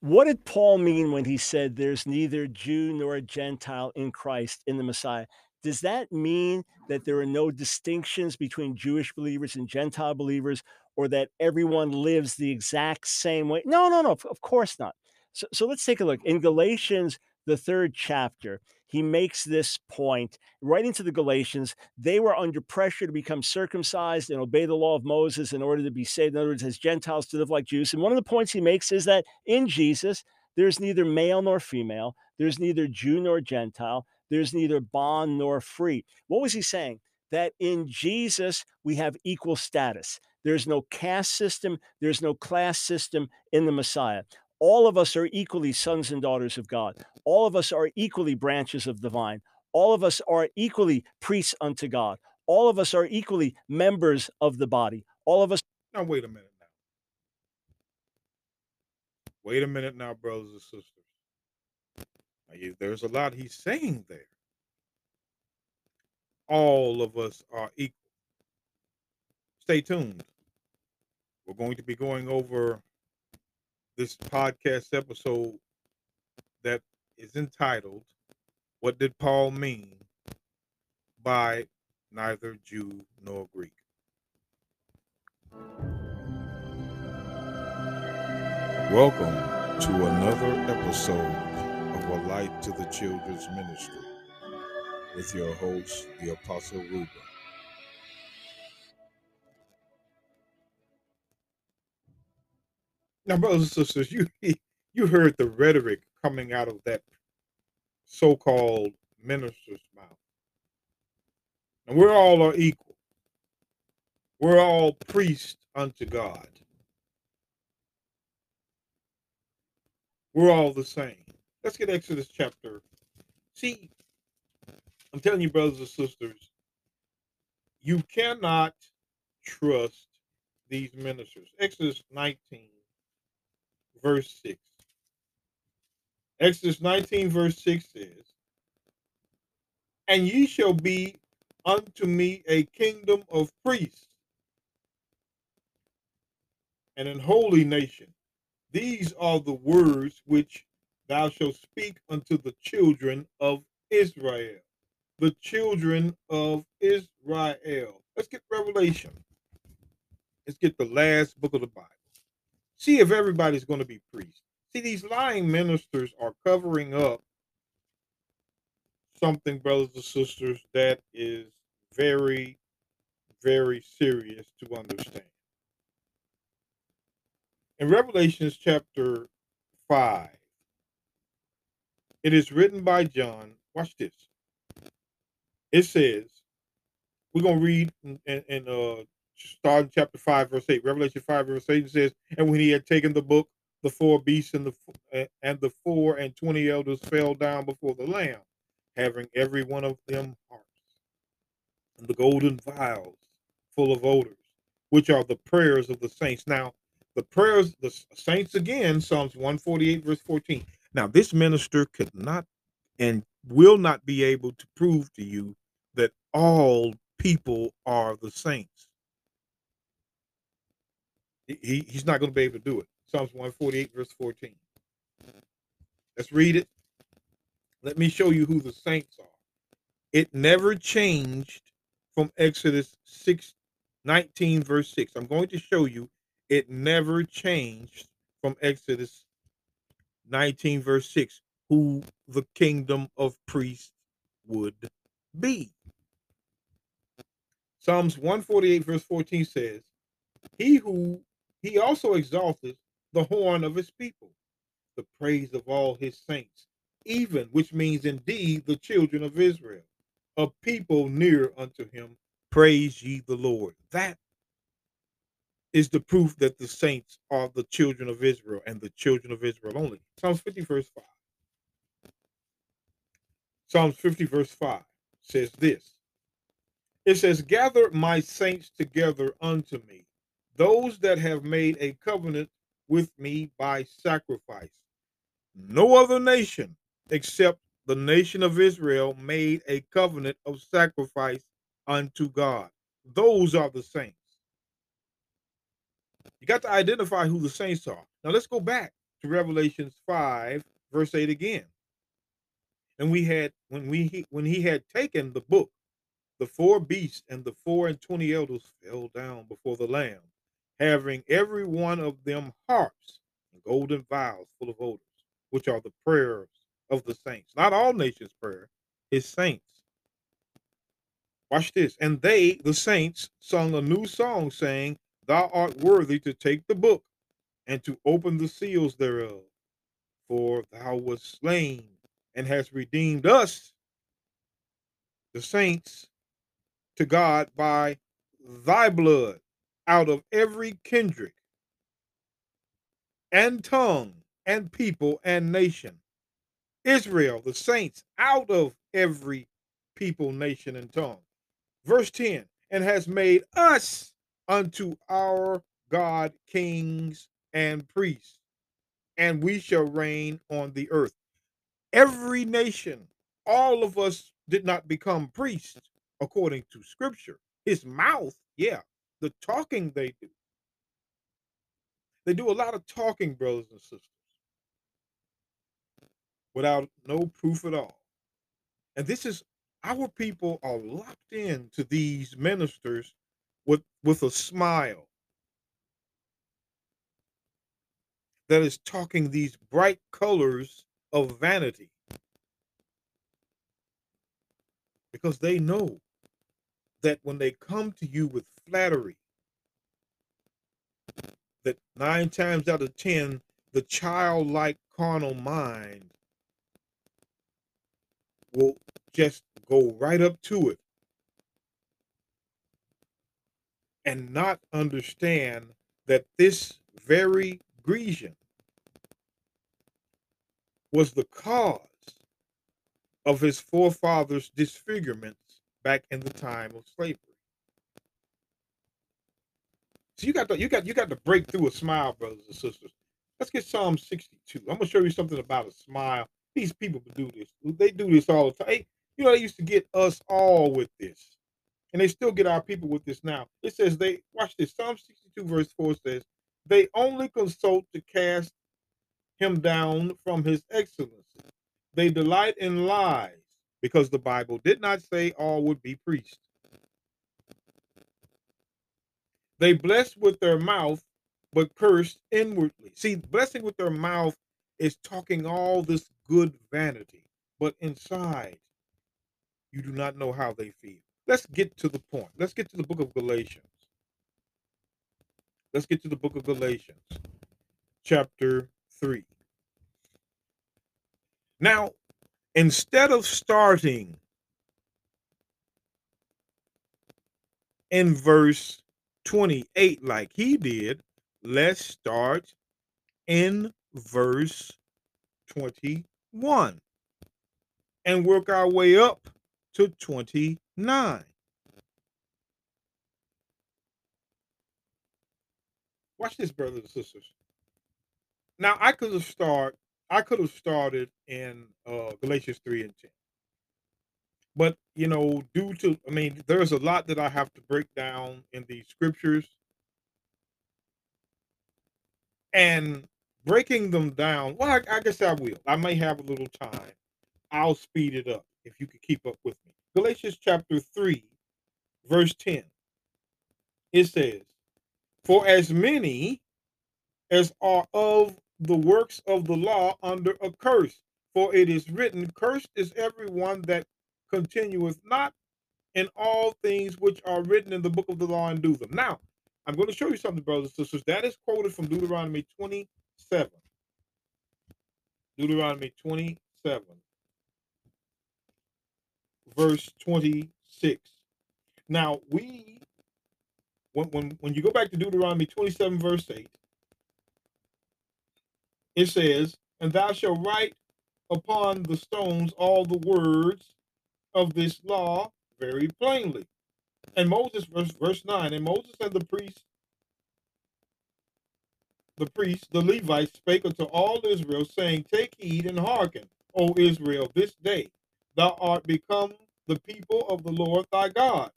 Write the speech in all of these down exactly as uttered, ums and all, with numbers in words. What did Paul mean when he said there's neither Jew nor Gentile in Christ, in the Messiah? Does that mean that there are no distinctions between Jewish believers and Gentile believers, or that everyone lives the exact same way? No, no, no, of course not. So, so let's take a look. In Galatians, the third chapter, he makes this point right into the Galatians. They were under pressure to become circumcised and obey the law of Moses in order to be saved. In other words, as Gentiles to live like Jews. And one of the points he makes is that in Jesus, there's neither male nor female. There's neither Jew nor Gentile. There's neither bond nor free. What was he saying? That in Jesus, we have equal status. There's no caste system. There's no class system in the Messiah. All of us are equally sons and daughters of God. All of us are equally branches of the vine. All of us are equally priests unto God. All of us are equally members of the body. All of us. Now, wait a minute now. Wait a minute now, brothers and sisters. There's a lot he's saying there. All of us are equal. Stay tuned. We're going to be going over this podcast episode that is entitled, What Did Paul Mean by Neither Jew Nor Greek? Welcome to another episode, A Light to the Children's Ministry, with your host, the Apostle Ruben. Now, brothers and sisters, you you heard the rhetoric coming out of that so-called minister's mouth. And we're all are equal. We're all priests unto God. We're all the same. Let's get Exodus chapter. See, I'm telling you, brothers and sisters, you cannot trust these ministers. Exodus nineteen, verse six. Exodus nineteen, verse six says, "And ye shall be unto me a kingdom of priests, and an holy nation. These are the words which thou shalt speak unto the children of Israel." The children of Israel. Let's get Revelation. Let's get the last book of the Bible. See if everybody's going to be priests. See, these lying ministers are covering up something, brothers and sisters, that is very, very serious to understand. In Revelation chapter five, it is written by John. Watch this. It says, we're going to read and, and uh, start in chapter five, verse eight. Revelation five, verse eight says, "And when he had taken the book, the four beasts and the and the four and twenty elders fell down before the Lamb, having every one of them harps, and the golden vials full of odors, which are the prayers of the saints." Now, the prayers, the saints again, Psalms one forty-eight, verse fourteen. Now, this minister could not and will not be able to prove to you that all people are the saints. He, he's not going to be able to do it. Psalms one forty-eight, verse fourteen. Let's read it. Let me show you who the saints are. It never changed from Exodus six nineteen, verse six. I'm going to show you it never changed from Exodus nineteen, verse six, who the kingdom of priests would be. Psalms one forty-eight, verse fourteen says, he who he also exalteth the horn of his people, the praise of all his saints, even, which means indeed, the children of Israel, a people near unto him. Praise ye the Lord. That is the proof that the saints are the children of Israel, and the children of Israel only. Psalms fifty, verse five. Psalms fifty, verse five says this. It says, "Gather my saints together unto me, those that have made a covenant with me by sacrifice. No other nation except the nation of Israel made a covenant of sacrifice unto God. Those are the saints." You got to identify who the saints are. Now let's go back to Revelation five, verse eight again. And we had, when we when he had taken the book, the four beasts and the four and twenty elders fell down before the Lamb, having every one of them harps and golden vials full of odors, which are the prayers of the saints. Not all nations' prayer, his saints. Watch this. And they, the saints, sung a new song, saying, Thou art worthy to take the book and to open the seals thereof, for thou wast slain and hast redeemed us, the saints, to God by thy blood, out of every kindred and tongue and people and nation. Israel, the saints, out of every people, nation, and tongue. Verse ten, and has made us unto our God kings and priests, and we shall reign on the earth. Every nation, all of us did not become priests according to Scripture. His mouth, yeah, the talking they do. They do a lot of talking, brothers and sisters, without no proof at all. And this is, our people are locked in to these ministers with, with a smile that is talking these bright colors of vanity, because they know that when they come to you with flattery, that nine times out of ten, the childlike carnal mind will just go right up to it and not understand that this very Grecian was the cause of his forefathers' disfigurements back in the time of slavery. So you got to, you got you got to break through a smile, brothers and sisters. Let's get Psalm sixty-two. I'm gonna show you something about a smile. These people do this. They do this all the time. Hey, you know, they used to get us all with this, and they still get our people with this now. It says they, watch this, Psalm sixty-two verse four says, they only consult to cast him down from his excellency. They delight in lies, because the Bible did not say all would be priests. They bless with their mouth, but curse inwardly. See, blessing with their mouth is talking all this good vanity, but inside, you do not know how they feel. Let's get to the point. Let's get to the book of Galatians. Let's get to the book of Galatians, chapter three. Now, instead of starting in verse twenty-eight like he did, let's start in verse twenty-one and work our way up to twenty-nine. Watch this, brothers and sisters. Now, I could have start, I could have started in uh, Galatians three and ten, but you know, due to, I mean, there's a lot that I have to break down in these scriptures, and breaking them down. Well, I, I guess I will. I may have a little time. I'll speed it up if you could keep up with me. Galatians chapter three, verse ten. It says, for as many as are of the works of the law under a curse, for it is written, cursed is everyone that continueth not in all things which are written in the book of the law and do them. Now, I'm going to show you something, brothers and sisters. That is quoted from Deuteronomy twenty-seven. Deuteronomy twenty-seven, verse twenty-six. Now, we, when, when, when you go back to Deuteronomy twenty-seven, verse eight, it says, and thou shalt write upon the stones all the words of this law very plainly. And Moses, verse, verse nine, and Moses and the priests, the priests, the Levites, spake unto all Israel, saying, take heed and hearken, O Israel, this day thou art become the people of the Lord thy God.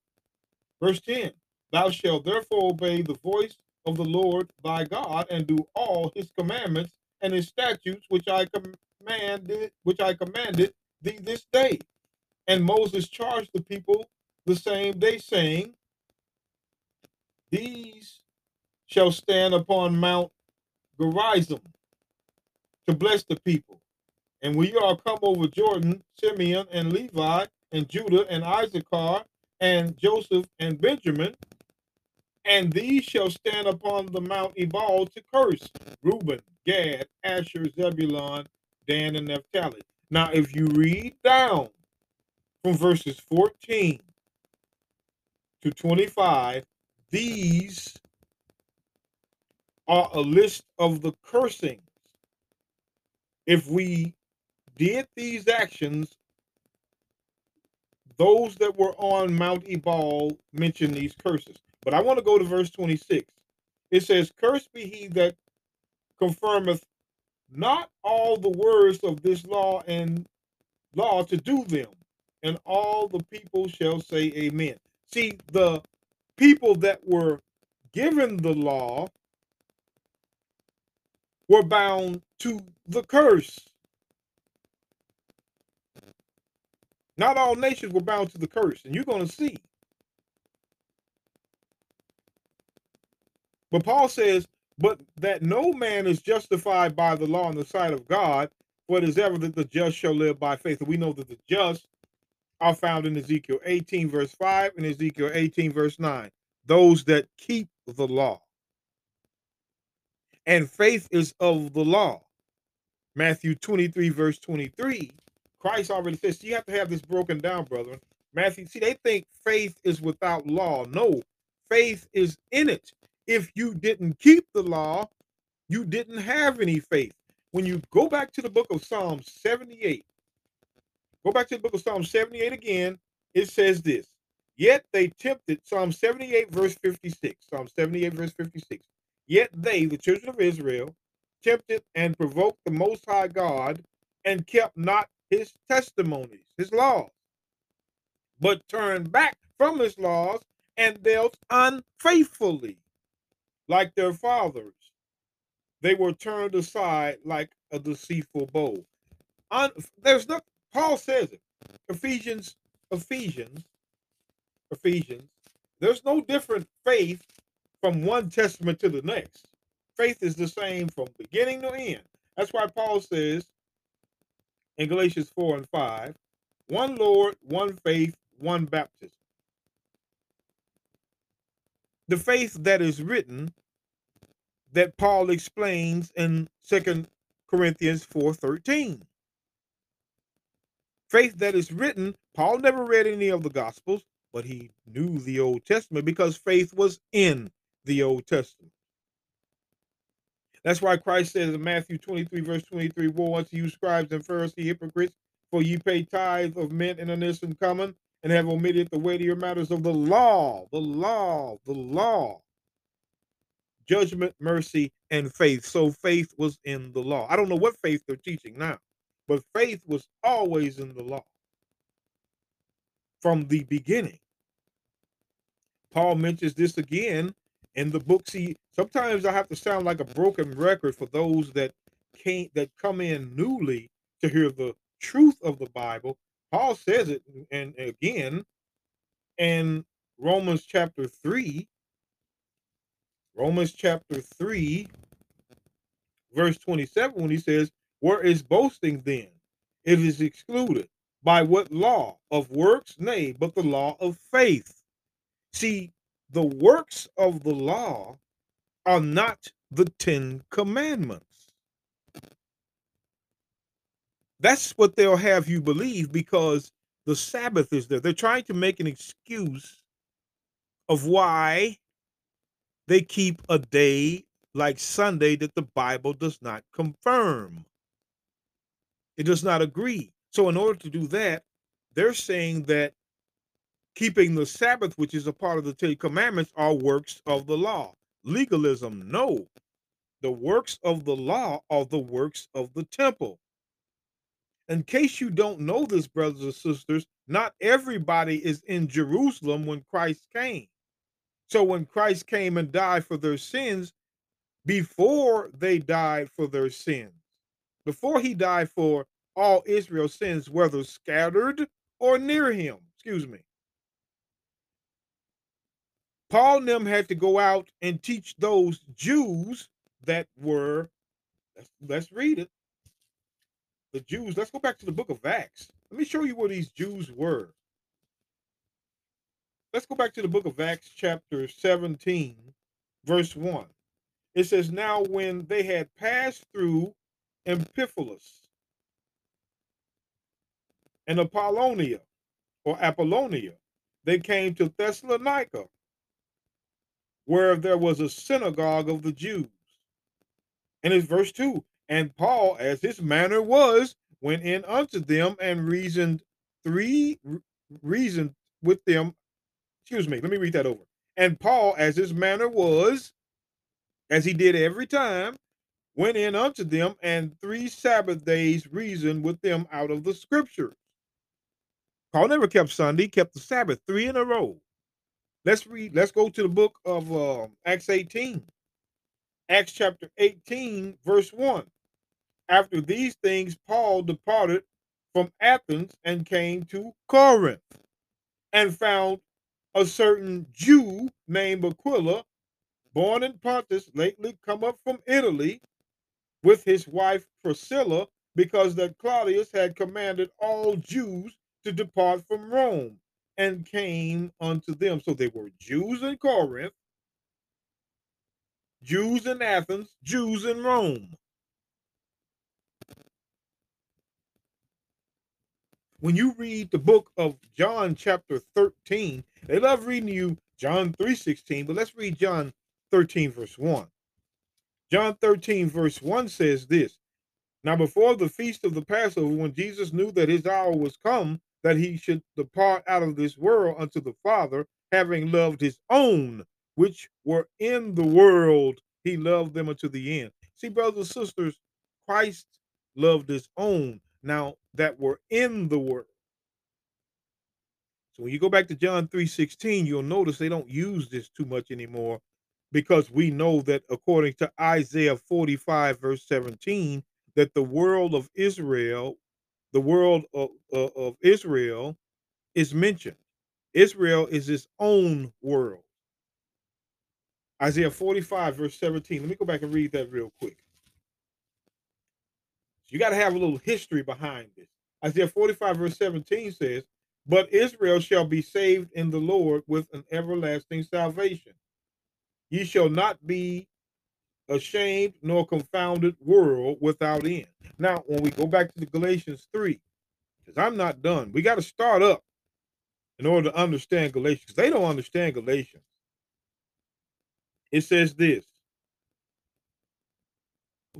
Verse ten, thou shalt therefore obey the voice of the Lord thy God, and do all his commandments and his statutes, which I commanded, which I commanded thee this day. And Moses charged the people the same day, saying, these shall stand upon Mount Gerizim to bless the people. And when you are come over Jordan, Simeon and Levi and Judah and Issachar and Joseph and Benjamin, and these shall stand upon the Mount Ebal to curse Reuben, Gad, Asher, Zebulun, Dan, and Naphtali. Now, if you read down from verses fourteen to twenty-five, these are a list of the cursings. If we did these actions, those that were on Mount Ebal mention these curses. But I want to go to verse twenty-six. It says, cursed be he that confirmeth not all the words of this law and law to do them, and all the people shall say amen. See, the people that were given the law were bound to the curse. Not all nations were bound to the curse, and you're going to see. But Paul says, but that no man is justified by the law in the sight of God, for it is evident that the just shall live by faith. And we know that the just are found in Ezekiel eighteen, verse five, and Ezekiel eighteen, verse nine. Those that keep the law. And faith is of the law. Matthew twenty-three, verse twenty-three. Christ already says, so you have to have this broken down, brethren. Matthew, see, they think faith is without law. No, faith is in it. If you didn't keep the law, you didn't have any faith. When you go back to the book of Psalms seventy-eight, go back to the book of Psalms seventy-eight again, it says this, yet they tempted, Psalm seventy-eight, verse fifty-six, Psalm seventy-eight, verse fifty-six, yet they, the children of Israel, tempted and provoked the Most High God and kept not his testimonies, his laws, but turned back from his laws and dealt unfaithfully. Like their fathers, they were turned aside like a deceitful bow. Un There's nothing. Paul says it. Ephesians, Ephesians, Ephesians. There's no different faith from one testament to the next. Faith is the same from beginning to end. That's why Paul says in Galatians four and five, one Lord, one faith, one baptism. The faith that is written that Paul explains in Second Corinthians four thirteen. Faith that is written, Paul never read any of the Gospels, but he knew the Old Testament because faith was in the Old Testament. That's why Christ says in Matthew twenty-three, verse twenty-three, woe unto you scribes and Pharisees, hypocrites, for ye pay tithe of mint and anise and cumin, and have omitted the weightier matters of the law, the law, the law, judgment, mercy, and faith. So faith was in the law. I don't know what faith they're teaching now, but faith was always in the law from the beginning. Paul mentions this again in the book. See, sometimes I have to sound like a broken record for those that can't, that come in newly to hear the truth of the Bible. Paul says it, and again, in Romans chapter three, Romans chapter three, verse twenty-seven, when he says, where is boasting then? It is excluded. By what law? Of works? Nay, but the law of faith. See, the works of the law are not the Ten Commandments. That's what they'll have you believe, because the Sabbath is there. They're trying to make an excuse of why they keep a day like Sunday that the Bible does not confirm. It does not agree. So in order to do that, they're saying that keeping the Sabbath, which is a part of the Ten Commandments, are works of the law. Legalism, no. The works of the law are the works of the temple. In case you don't know this, brothers and sisters, not everybody is in Jerusalem when Christ came. So when Christ came and died for their sins, before they died for their sins, before he died for all Israel's sins, whether scattered or near him, excuse me. Paul and them had to go out and teach those Jews that were, let's, let's read it. The Jews, let's go back to the book of Acts. Let me show you where these Jews were. Let's go back to the book of Acts, chapter seventeen, verse one. It says, now when they had passed through Amphipolis and Apollonia, or Apollonia, they came to Thessalonica, where there was a synagogue of the Jews. And it's verse two. And Paul, as his manner was, went in unto them and reasoned three reasoned with them. Excuse me, let me read that over. And Paul, as his manner was, as he did every time, went in unto them and three Sabbath days reasoned with them out of the scriptures. Paul never kept Sunday, kept the Sabbath, three in a row. Let's read, let's go to the book of uh, Acts eighteen. Acts chapter eighteen, verse one. After these things, Paul departed from Athens and came to Corinth and found a certain Jew named Aquila, born in Pontus, lately come up from Italy with his wife Priscilla, because that Claudius had commanded all Jews to depart from Rome, and came unto them. So they were Jews in Corinth, Jews in Athens, Jews in Rome. When you read the book of John chapter thirteen, they love reading you John three sixteen, but let's read John thirteen verse one. John thirteen verse one says this, now before the feast of the Passover, when Jesus knew that his hour was come, that he should depart out of this world unto the Father, having loved his own which were in the world, he loved them unto the end. See, brothers and sisters, Christ loved his own now that were in the world. So when you go back to John three sixteen, you'll notice they don't use this too much anymore, because we know that according to Isaiah forty-five, verse seventeen, that the world of Israel, the world of, of, of Israel is mentioned. Israel is its own world. Isaiah forty-five, verse seventeen. Let me go back and read that real quick. You got to have a little history behind this. Isaiah forty-five, verse seventeen says, but Israel shall be saved in the Lord with an everlasting salvation. Ye shall not be ashamed nor confounded, world without end. Now, when we go back to the Galatians three, because I'm not done, we got to start up in order to understand Galatians, because they don't understand Galatians. It says this,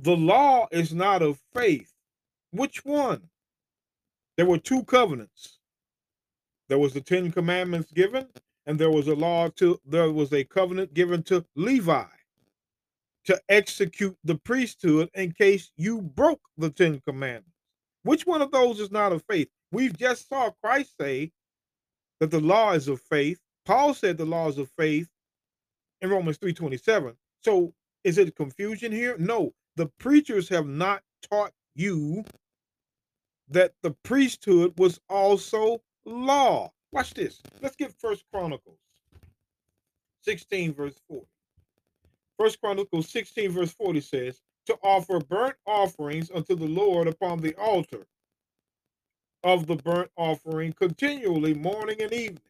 the law is not of faith. Which one? There were two covenants. There was the Ten Commandments given, and there was a law to, there was a covenant given to Levi to execute the priesthood in case you broke the Ten Commandments. Which one of those is not of faith? We've just saw Christ say that the law is of faith. Paul said the law is of faith in Romans three twenty-seven. So is it confusion here? No, the preachers have not taught you that the priesthood was also law. Watch this. Let's get First Chronicles sixteen, verse forty. First Chronicles sixteen, verse forty says, to offer burnt offerings unto the Lord upon the altar of the burnt offering continually morning and evening,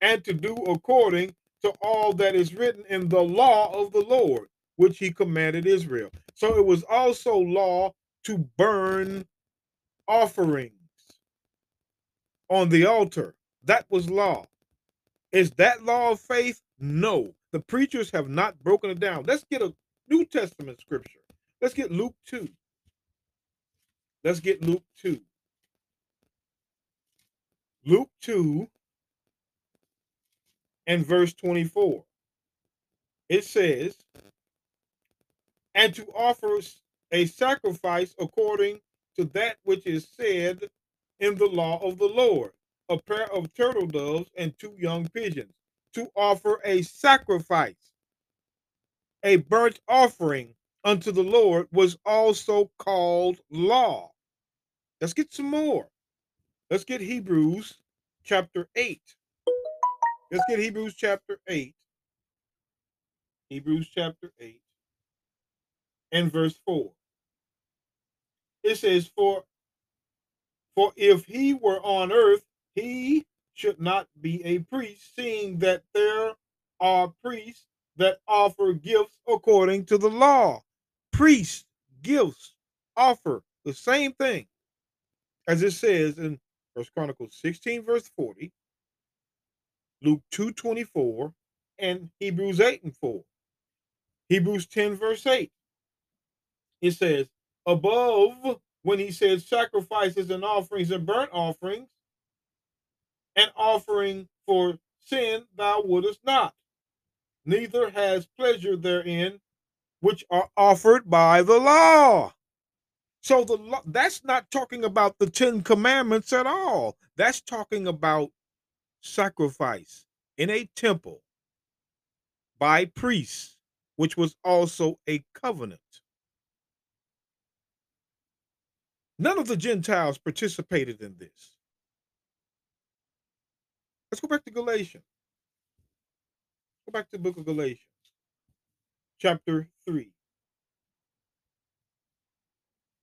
and to do according to all that is written in the law of the Lord, which he commanded Israel. So it was also law to burn offerings on the altar. That was law. Is that law of faith? No. The preachers have not broken it down. Let's get a New Testament scripture. Let's get Luke two. Let's get Luke two. Luke two and verse twenty-four. It says, and to offer a sacrifice according to that which is said in the law of the Lord, a pair of turtle doves and two young pigeons, to offer a sacrifice. a burnt offering unto the Lord was also called law. Let's get some more. Let's get Hebrews chapter eight. Let's get Hebrews chapter eight. Hebrews chapter eight and verse four. It says, for, for if he were on earth, he should not be a priest, seeing that there are priests that offer gifts according to the law. Priests, gifts, offer the same thing. As it says in First Chronicles sixteen, verse forty, Luke two, twenty-four, and Hebrews eight and four. Hebrews ten, verse eight. It says, above, when he says sacrifices and offerings and burnt offerings, an offering for sin thou wouldest not, neither has pleasure therein, which are offered by the law. So the law, that's not talking about the Ten Commandments at all. That's talking about sacrifice in a temple by priests, which was also a covenant. None of the Gentiles participated in this. Let's go back to Galatians. Go back to the book of Galatians, chapter three,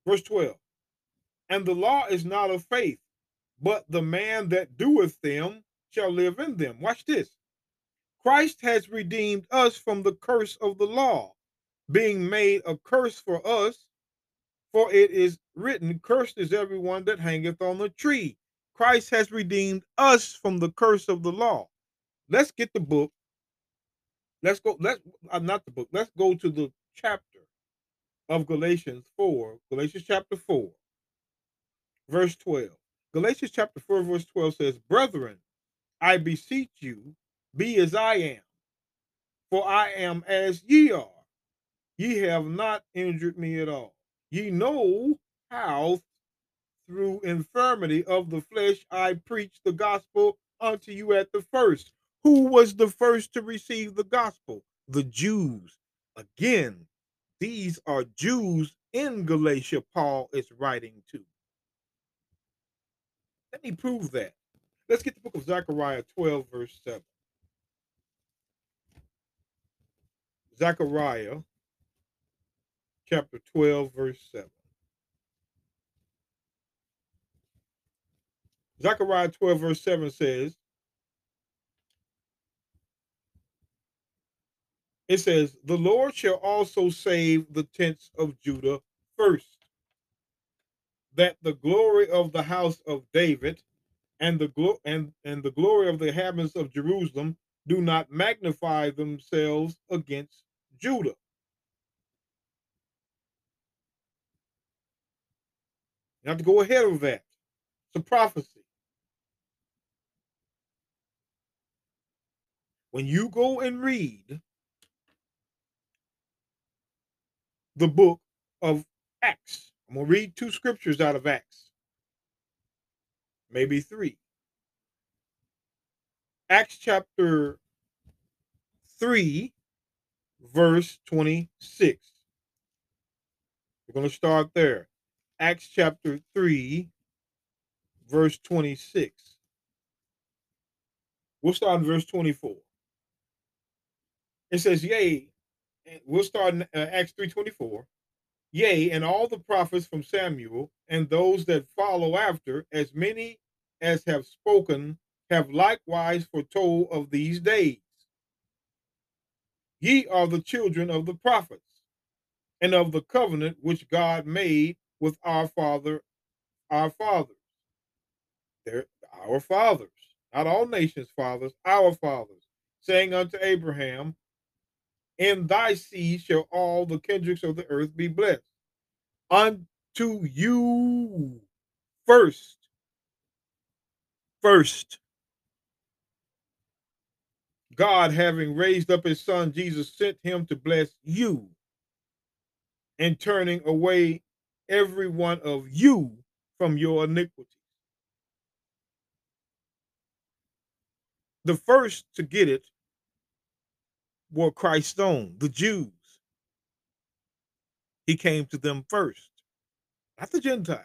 verse twelve. And the law is not of faith, but the man that doeth them shall live in them. Watch this. Christ has redeemed us from the curse of the law, being made a curse for us, for it is written, cursed is everyone that hangeth on the tree. Christ has redeemed us from the curse of the law. Let's get the book. Let's go. Let's uh, not the book. Let's go to the chapter of Galatians four. Galatians chapter four, verse twelve. Galatians chapter four, verse twelve says, brethren, I beseech you, be as I am, for I am as ye are. Ye have not injured me at all. Ye know how through infirmity of the flesh I preached the gospel unto you at the first. Who was the first to receive the gospel? The Jews. Again, these are Jews in Galatia Paul is writing to. Let me prove that. Let's get the book of Zechariah twelve, verse seven. Zechariah chapter twelve, verse seven. Zechariah twelve, verse seven says, it says, the Lord shall also save the tents of Judah first, that the glory of the house of David and the, glo and, and the glory of the inhabitants of Jerusalem do not magnify themselves against Judah. You have to go ahead of that. It's a prophecy. When you go and read the book of Acts, I'm going to read two scriptures out of Acts, maybe three. Acts chapter three, verse twenty-six. We're going to start there. Acts chapter three, verse twenty-six. We'll start in verse twenty-four. It says, yea, and we'll start in uh, Acts three twenty-four. Yea, and all the prophets from Samuel and those that follow after, as many as have spoken, have likewise foretold of these days. Ye are the children of the prophets and of the covenant which God made with our father, our fathers. They're our fathers, not all nations' fathers, our fathers, saying unto Abraham, in thy seed shall all the kindreds of the earth be blessed. Unto you first, first, God, having raised up his son, Jesus, sent him to bless you and turning away every one of you from your iniquities. The first to get it were Christ's own, the Jews. He came to them first, not the Gentile.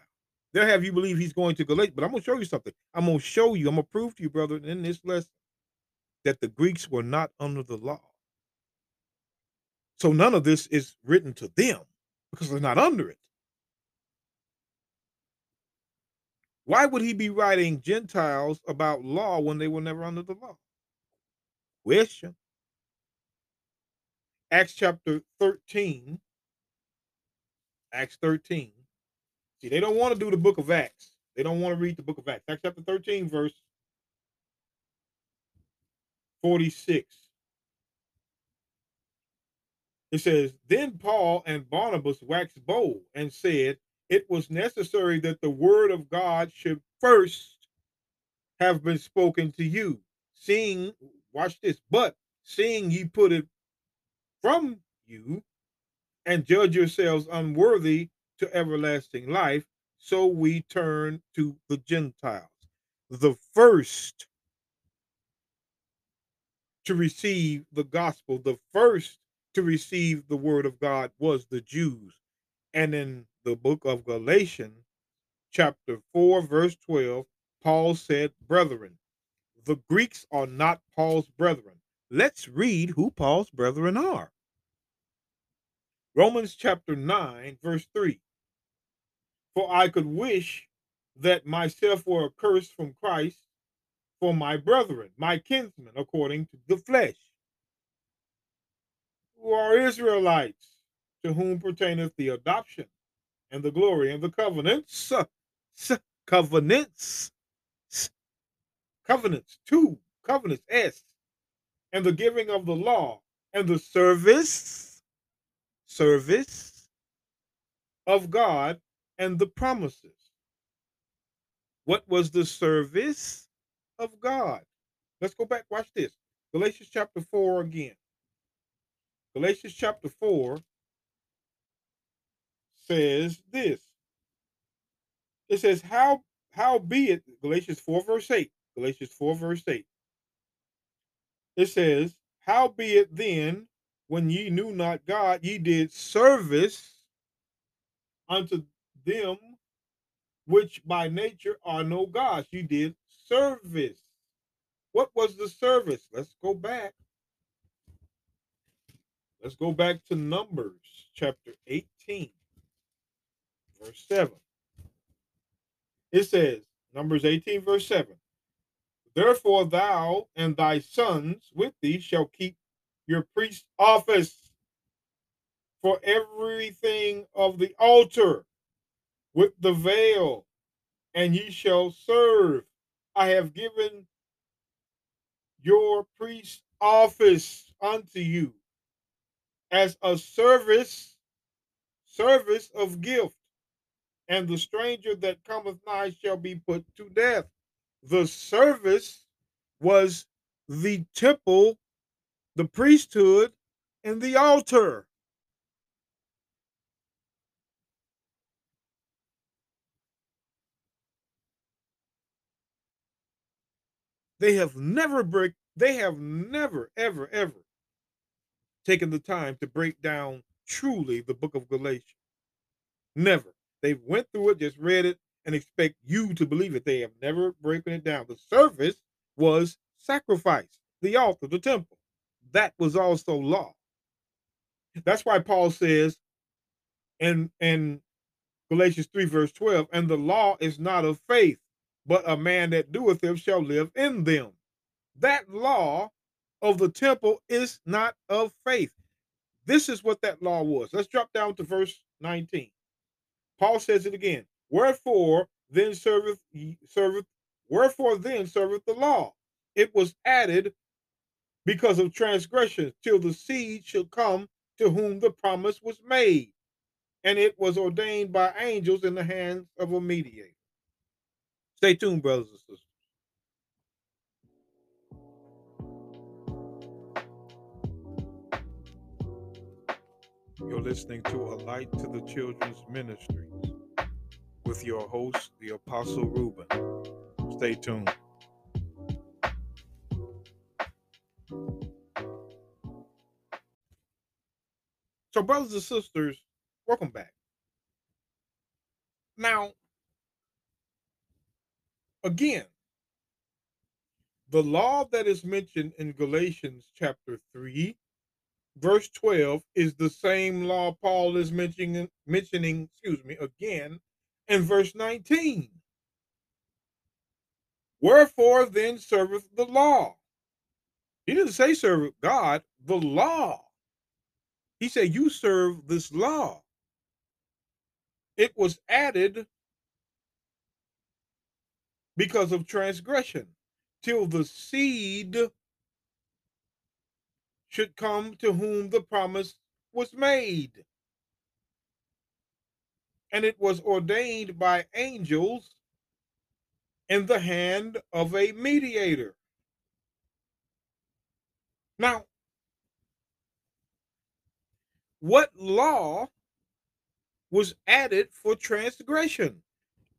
They'll have you believe he's going to Galatia, but I'm going to show you something. I'm going to show you, I'm going to prove to you, brother, in this lesson, that the Greeks were not under the law. So none of this is written to them because they're not under it. Why would he be writing Gentiles about law when they were never under the law? Question. Acts chapter thirteen. Acts thirteen. See, they don't want to do the book of Acts. They don't want to read the book of Acts. Acts chapter thirteen, verse forty-six. It says, then Paul and Barnabas waxed bold and said, it was necessary that the word of God should first have been spoken to you, seeing, watch this, but seeing ye put it from you and judge yourselves unworthy to everlasting life, so we turn to the Gentiles, the first to receive the gospel, the first to receive the word of God was the Jews. And in the book of Galatians, chapter four, verse twelve, Paul said, brethren, the Greeks are not Paul's brethren. Let's read who Paul's brethren are. Romans chapter nine, verse three. For I could wish that myself were accursed from Christ for my brethren, my kinsmen, according to the flesh, who are Israelites, to whom pertaineth the adoption and the glory and the covenants, covenants, covenants, two covenants, S, and the giving of the law and the service, service of God and the promises. What was the service of God? Let's go back, watch this. Galatians chapter four again. Galatians chapter four says this. It says, how, how be it, Galatians four, verse eight. Galatians four, verse eight. It says, how be it then, when ye knew not God, ye did service unto them which by nature are no gods. You did service. What was the service? Let's go back. Let's go back to Numbers chapter eighteen, verse seven. It says, Numbers eighteen, verse seven, therefore thou and thy sons with thee shall keep your priest's office, for everything of the altar with the veil, and ye shall serve. I have given your priest's office unto you, as a service, service of gift, and the stranger that cometh nigh shall be put to death. The service was the temple, the priesthood, and the altar. They have never break, they have never, ever, ever taken the time to break down truly the book of Galatians. Never. They went through it, just read it, and expect you to believe it. They have never broken it down. The service was sacrifice, the altar, the temple. That was also law. That's why Paul says in, in Galatians three, verse twelve, and the law is not of faith, but a man that doeth them shall live in them. That law of the temple is not of faith. This is what that law was. Let's drop down to verse nineteen. Paul says it again. Wherefore then serveth serveth wherefore then serveth the law? It was added because of transgressions, till the seed should come to whom the promise was made, and it was ordained by angels in the hands of a mediator. Stay tuned, brothers and sisters. You're listening to A Light to the Children's Ministries with your host, the Apostle Ruben. Stay tuned. So, brothers and sisters, Welcome back. Now, again, the law that is mentioned in Galatians chapter three, verse twelve, is the same law Paul is mentioning, mentioning, excuse me, again in verse nineteen. Wherefore then serveth the law? He didn't say serve God, the law. He said you serve this law. It was added because of transgression, till the seed should come to whom the promise was made. And it was ordained by angels in the hand of a mediator. Now, what law was added for transgression?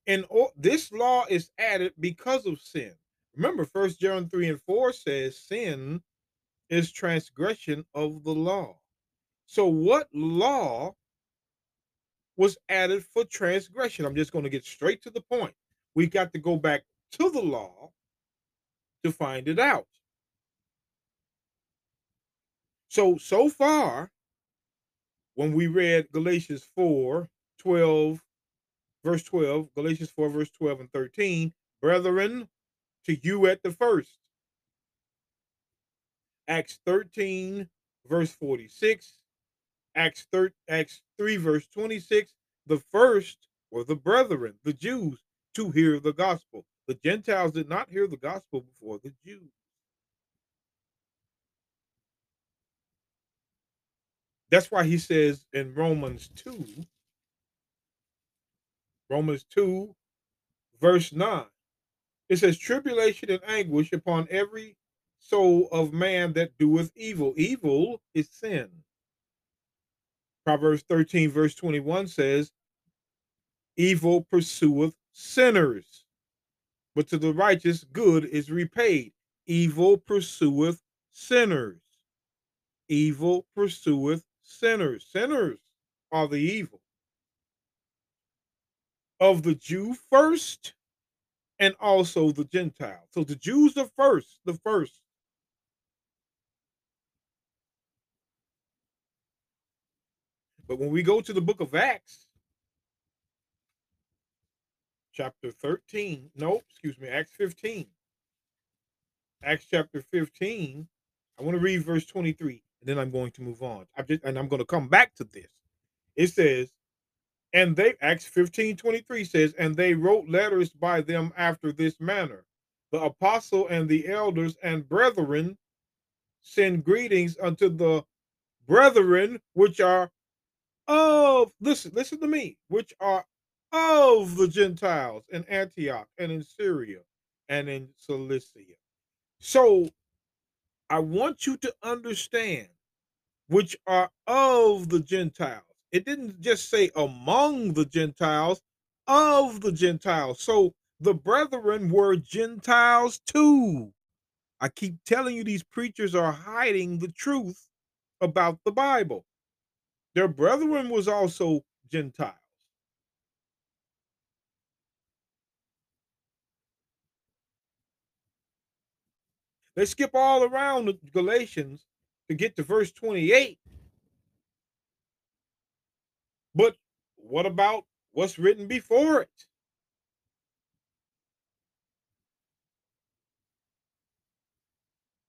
And this law is added because of sin. Remember, First John three and four says sin is transgression of the law. So what law was added for transgression? I'm just going to get straight to the point. We've got to go back to the law to find it out. So, so far, when we read Galatians four, twelve, verse twelve, Galatians four, verse twelve and thirteen, brethren, to you at the first. Acts thirteen, verse forty-six, Acts three, Acts three, verse twenty-six, the first were the brethren, the Jews, to hear the gospel. The Gentiles did not hear the gospel before the Jews. That's why he says in Romans two, Romans two, verse nine, it says, tribulation and anguish upon every soul of man that doeth evil. Evil is sin. Proverbs thirteen, verse twenty-one says, evil pursueth sinners, but to the righteous good is repaid. Evil pursueth sinners. Evil pursueth sinners. Sinners are the evil. Of the Jew first, and also the Gentile. So the Jews are first, the first. But when we go to the book of Acts, chapter thirteen, no, excuse me, Acts fifteen. Acts chapter fifteen, I want to read verse twenty-three, and then I'm going to move on. I'm just, and I'm going to come back to this. It says, and they, Acts fifteen, twenty-three says, and they wrote letters by them after this manner. The apostle and the elders and brethren send greetings unto the brethren which are of, listen, listen to me, which are of the Gentiles in Antioch and in Syria and in Cilicia. So I want you to understand which are of the Gentiles. It didn't just say among the Gentiles, of the Gentiles. So the brethren were Gentiles too. I keep telling you these preachers are hiding the truth about the Bible. Their brethren was also Gentiles. They skip all around Galatians to get to verse twenty-eight. But what about what's written before it?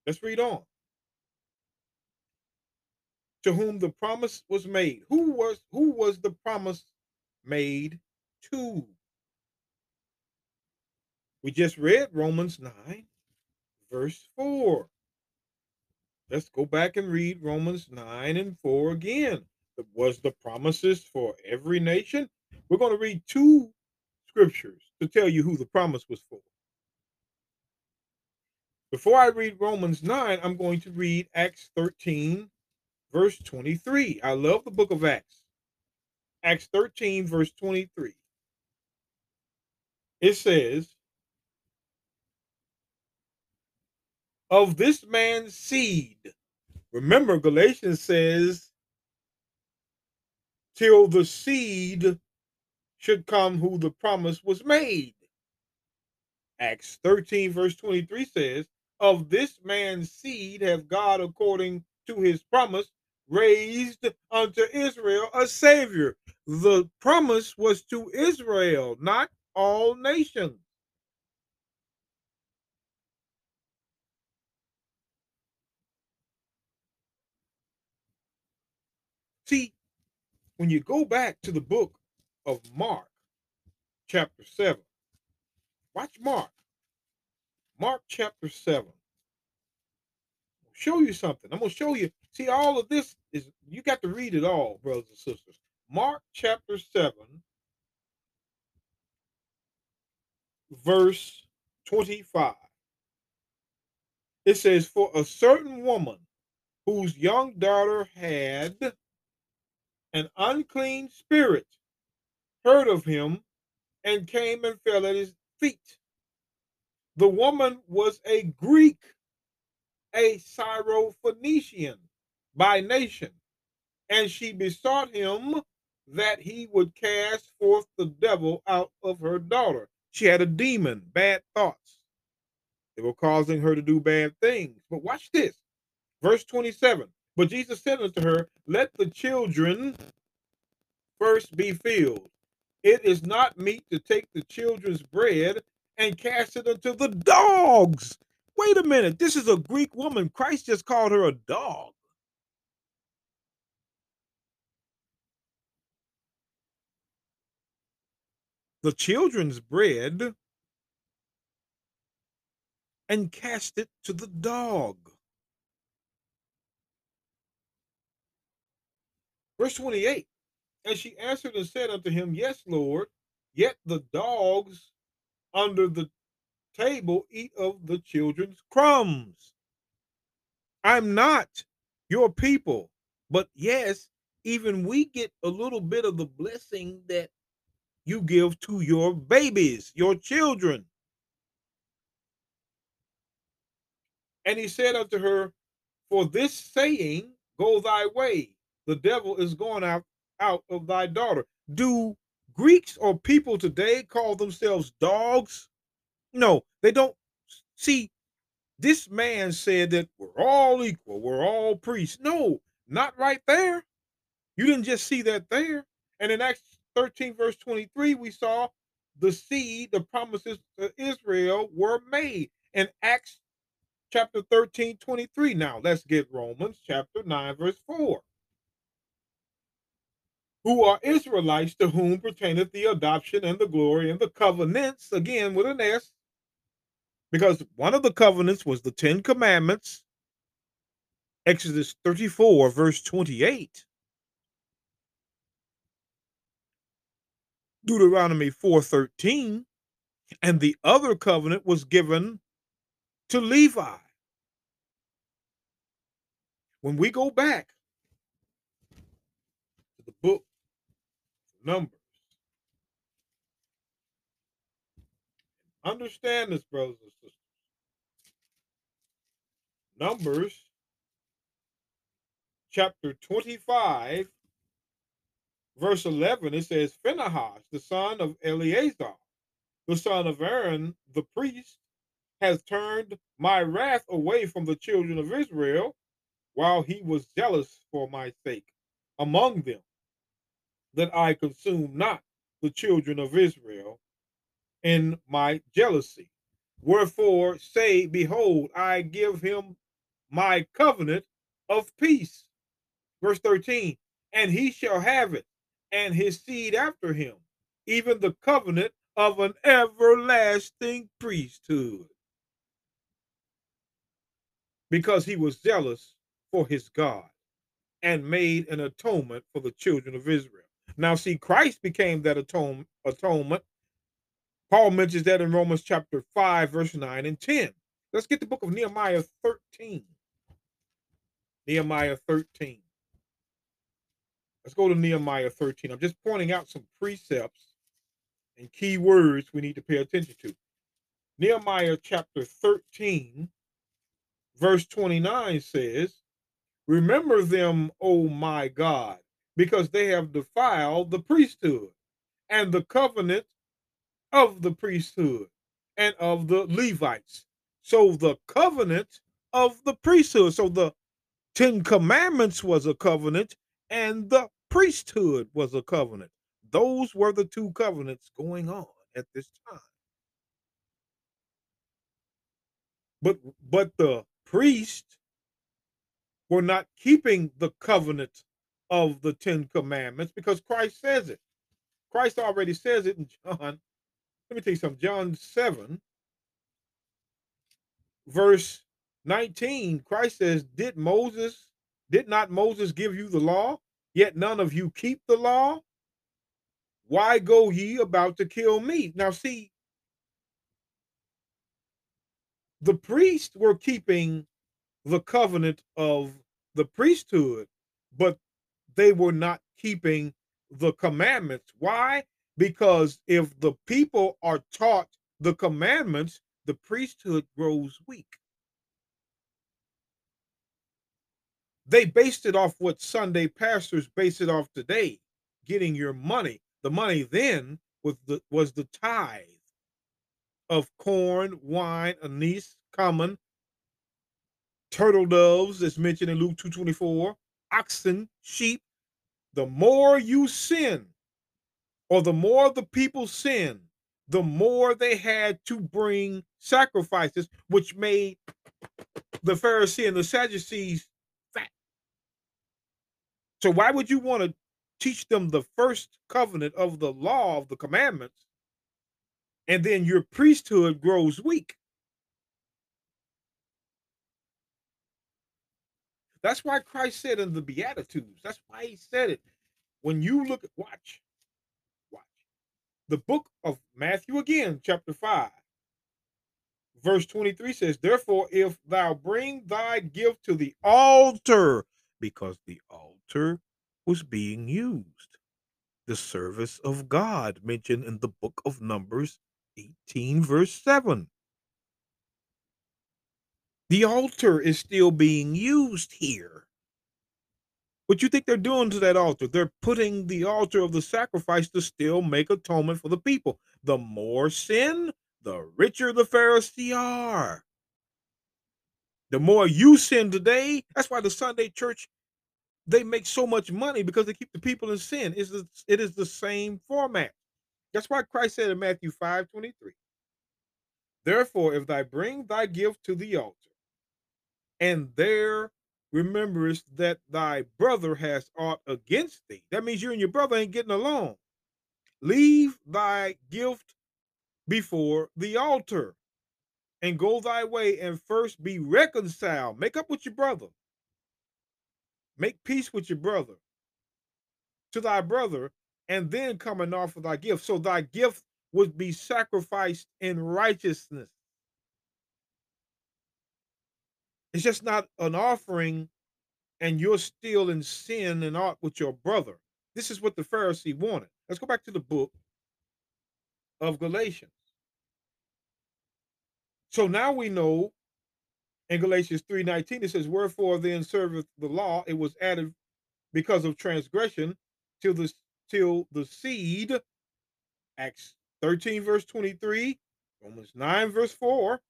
Let's read on. To whom the promise was made. Who was, who was the promise made to? We just read Romans nine, verse four. Let's go back and read Romans nine and four again. Was the promises for every nation? We're going to read two scriptures to tell you who the promise was for. Before I read Romans nine, I'm going to read Acts thirteen, verse twenty-three. I love the book of Acts. Acts thirteen, verse twenty-three. It says, of this man's seed. Remember, Galatians says, till the seed should come who the promise was made. Acts thirteen verse twenty-three says, of this man's seed have God, according to his promise, raised unto Israel a Savior. The promise was to Israel, not all nations. See, when you go back to the book of Mark, chapter seven, watch Mark. Mark chapter seven. I'll show you something. I'm going to show you. See, all of this is, you got to read it all, brothers and sisters. Mark chapter seven, verse twenty-five. It says, for a certain woman whose young daughter had an unclean spirit heard of him and came and fell at his feet. The woman was a Greek, a Syrophoenician by nation, and she besought him that he would cast forth the devil out of her daughter. She had a demon, bad thoughts. They were causing her to do bad things. But watch this, verse twenty-seven. But Jesus said unto her, let the children first be filled. It is not meet to take the children's bread and cast it unto the dogs. Wait a minute. This is a Greek woman. Christ just called her a dog. The children's bread and cast it to the dog. Verse twenty-eight. And she answered and said unto him, yes, Lord, yet the dogs under the table eat of the children's crumbs. I'm not your people, but yes, even we get a little bit of the blessing that you give to your babies, your children. And he said unto her, for this saying, go thy way, the devil is gone out, out of thy daughter. Do Greeks or people today call themselves dogs? No, they don't. See, this man said that we're all equal, we're all priests. No, not right there. You didn't just see that there. And in Acts thirteen, verse twenty-three, we saw the seed, the promises to Israel were made. In Acts chapter thirteen, twenty-three. Now, let's get Romans chapter nine, verse four. Who are Israelites, to whom pertaineth the adoption and the glory and the covenants, again with an S, because one of the covenants was the Ten Commandments, Exodus thirty-four, verse twenty-eight, Deuteronomy four thirteen, and the other covenant was given to Levi. When we go back to the book, Numbers. Understand this, brothers and sisters. Numbers chapter twenty-five, verse eleven, it says, Phinehas, the son of Eleazar, the son of Aaron, the priest, has turned my wrath away from the children of Israel while he was zealous for my sake among them, that I consume not the children of Israel in my jealousy. Wherefore say, behold, I give him my covenant of peace. Verse thirteen, and he shall have it, and his seed after him, even the covenant of an everlasting priesthood, because he was zealous for his God and made an atonement for the children of Israel. Now, see, Christ became that atone, atonement. Paul mentions that in Romans chapter five, verse nine and ten. Let's get the book of Nehemiah thirteen. Nehemiah thirteen. Let's go to Nehemiah thirteen. I'm just pointing out some precepts and key words we need to pay attention to. Nehemiah chapter thirteen, verse twenty-nine says, remember them, O my God, because they have defiled the priesthood and the covenant of the priesthood and of the Levites. So the covenant of the priesthood. So the Ten Commandments was a covenant and the priesthood was a covenant. Those were the two covenants going on at this time. But, but the priests were not keeping the covenant of the Ten Commandments because Christ says it. Christ already says it in John. Let me tell you something. John seven, verse nineteen, Christ says, Did Moses, did not Moses give you the law? Yet none of you keep the law? Why go ye about to kill me? Now see, the priests were keeping the covenant of the priesthood, but they were not keeping the commandments. Why? Because if the people are taught the commandments, the priesthood grows weak. They based it off what Sunday pastors base it off today, getting your money. The money then was the, was the tithe of corn, wine, anise, common, turtle doves, as mentioned in Luke two twenty-four, oxen, sheep. The more you sin, or the more the people sin, the more they had to bring sacrifices, which made the Pharisees and the Sadducees fat. So why would you want to teach them the first covenant of the law, of the commandments, and then your priesthood grows weak? That's why Christ said in the Beatitudes, that's why he said it. When you look at, watch, watch. The book of Matthew again, chapter five, verse twenty-three says, Therefore, if thou bring thy gift to the altar, because the altar was being used, the service of God mentioned in the book of Numbers eighteen, verse seven. The altar is still being used here. What you think they're doing to that altar? They're putting the altar of the sacrifice to still make atonement for the people. The more sin, the richer the Pharisees are. The more you sin today, that's why the Sunday church, they make so much money, because they keep the people in sin. It's the, it is the same format. That's why Christ said in Matthew five twenty-three, Therefore, if thou bring thy gift to the altar, and there rememberest that thy brother has aught against thee. That means you and your brother ain't getting along. Leave thy gift before the altar and go thy way, and first be reconciled. Make up with your brother. Make peace with your brother, to thy brother, and then come and offer thy gift. So thy gift would be sacrificed in righteousness. It's just not an offering, and you're still in sin and ought with your brother. This is what the Pharisee wanted. Let's go back to the book of Galatians. So now we know in Galatians three nineteen, it says, Wherefore then serveth the law, it was added because of transgression till the, till the seed, Acts thirteen verse twenty-three, Romans nine verse four,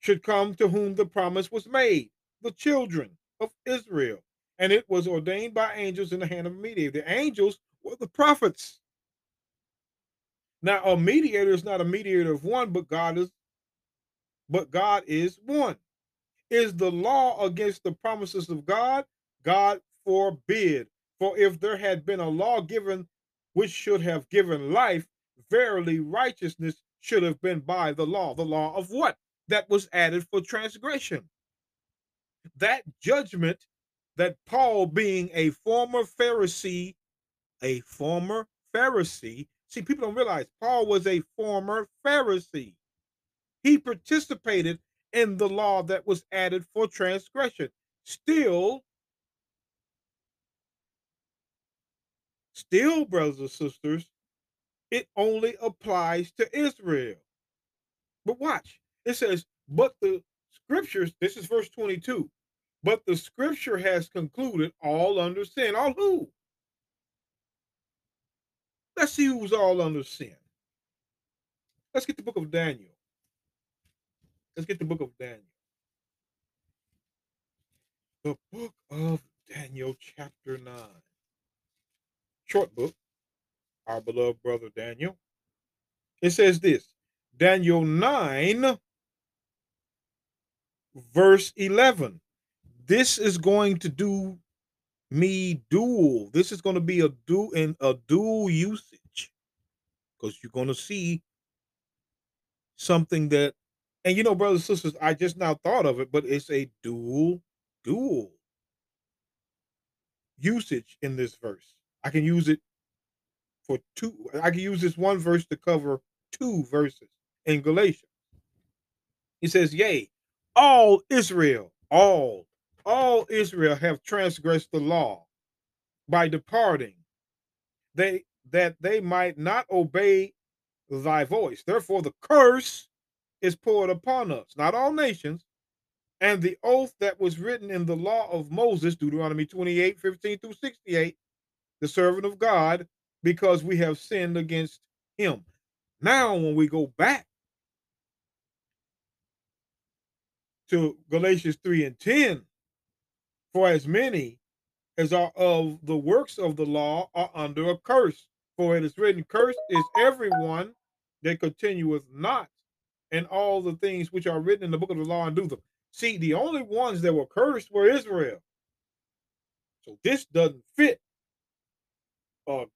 should come to whom the promise was made, the children of Israel. And it was ordained by angels in the hand of a mediator. The angels were the prophets. Now, a mediator is not a mediator of one, but God is, but God is one. Is the law against the promises of God? God forbid. For if there had been a law given which should have given life, verily righteousness should have been by the law. The law of what? That was added for transgression. That judgment that Paul, being a former Pharisee, a former Pharisee, see, people don't realize Paul was a former Pharisee. He participated in the law that was added for transgression. Still, still, brothers and sisters, it only applies to Israel. But watch. It says, but the scriptures, this is verse twenty-two, But the scripture has concluded all under sin. All who? Let's see who's all under sin. Let's get the book of Daniel. Let's get the book of Daniel. The book of Daniel, chapter nine. Short book, our beloved brother Daniel. It says this, Daniel nine, verse eleven. This is going to do me dual. This is going to be a dual in a dual usage, because you're going to see something that, and you know, brothers and sisters, I just now thought of it, but it's a dual, dual usage in this verse. I can use it for two. I can use this one verse to cover two verses in Galatians. It says, yea, all Israel, all All Israel have transgressed the law by departing, they that they might not obey thy voice. Therefore, the curse is poured upon us, not all nations, and the oath that was written in the law of Moses, Deuteronomy twenty-eight, fifteen through sixty-eight, the servant of God, because we have sinned against him. Now, when we go back to Galatians three and ten, for as many as are of the works of the law are under a curse. For it is written, cursed is everyone that continueth not in all the things which are written in the book of the law and do them. See, the only ones that were cursed were Israel. So this doesn't fit. Uh,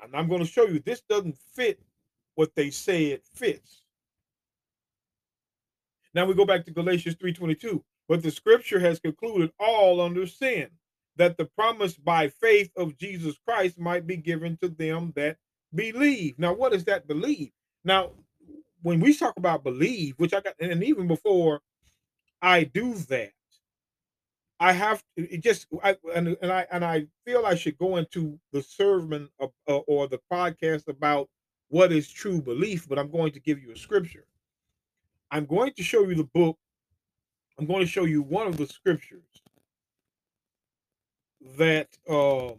and I'm going to show you, this doesn't fit what they say it fits. Now we go back to Galatians three twenty-two. But the scripture has concluded all under sin, that the promise by faith of Jesus Christ might be given to them that believe. Now, what is that believe? Now, when we talk about believe, which I got, and even before I do that, I have to, it just, I, and, and I and I feel I should go into the sermon of, uh, or the podcast about what is true belief, but I'm going to give you a scripture. I'm going to show you the book. I'm going to show you one of the scriptures that um,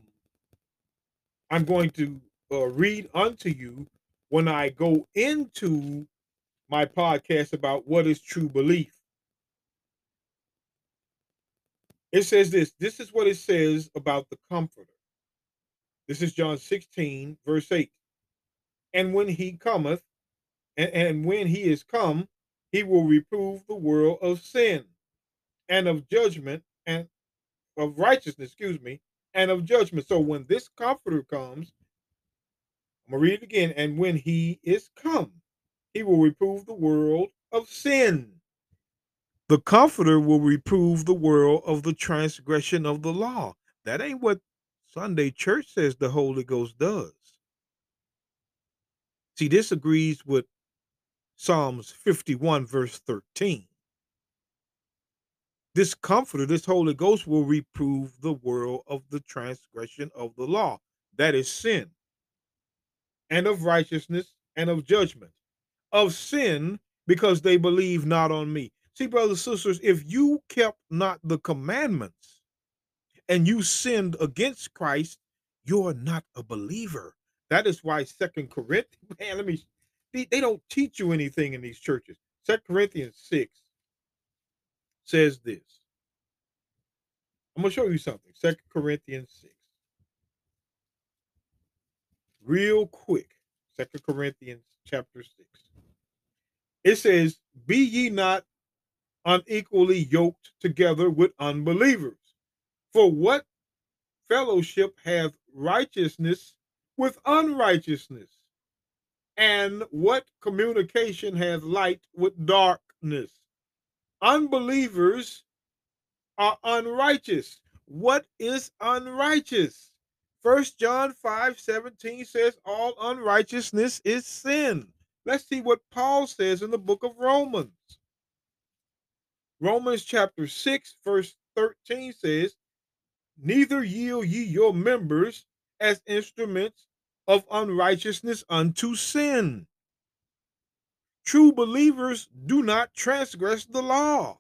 I'm going to uh, read unto you when I go into my podcast about what is true belief. It says this. This is what it says about the Comforter. This is John sixteen, verse eight. And when he cometh, and, and when he is come, he will reprove the world of sin and of judgment and of righteousness, excuse me, and of judgment. So when this Comforter comes, I'm going to read it again. And when he is come, he will reprove the world of sin. The Comforter will reprove the world of the transgression of the law. That ain't what Sunday church says the Holy Ghost does. See, this agrees with Psalms fifty-one, verse thirteen. This Comforter, this Holy Ghost, will reprove the world of the transgression of the law, that is sin, and of righteousness, and of judgment. Of sin, because they believe not on me. See, brothers and sisters, if you kept not the commandments and you sinned against Christ, you're not a believer. That is why Second Corinthians, man, let me They don't teach you anything in these churches. Second Corinthians six says this. I'm going to show you something. Second Corinthians six. Real quick. Second Corinthians chapter six. It says, be ye not unequally yoked together with unbelievers. For what fellowship hath righteousness with unrighteousness? And what communication hath light with darkness? Unbelievers are unrighteous. What is unrighteous? First John five seventeen says all unrighteousness is sin. Let's see what Paul says in the book of Romans. Romans chapter six, verse thirteen says, neither yield ye your members as instruments of unrighteousness unto sin. True believers do not transgress the law.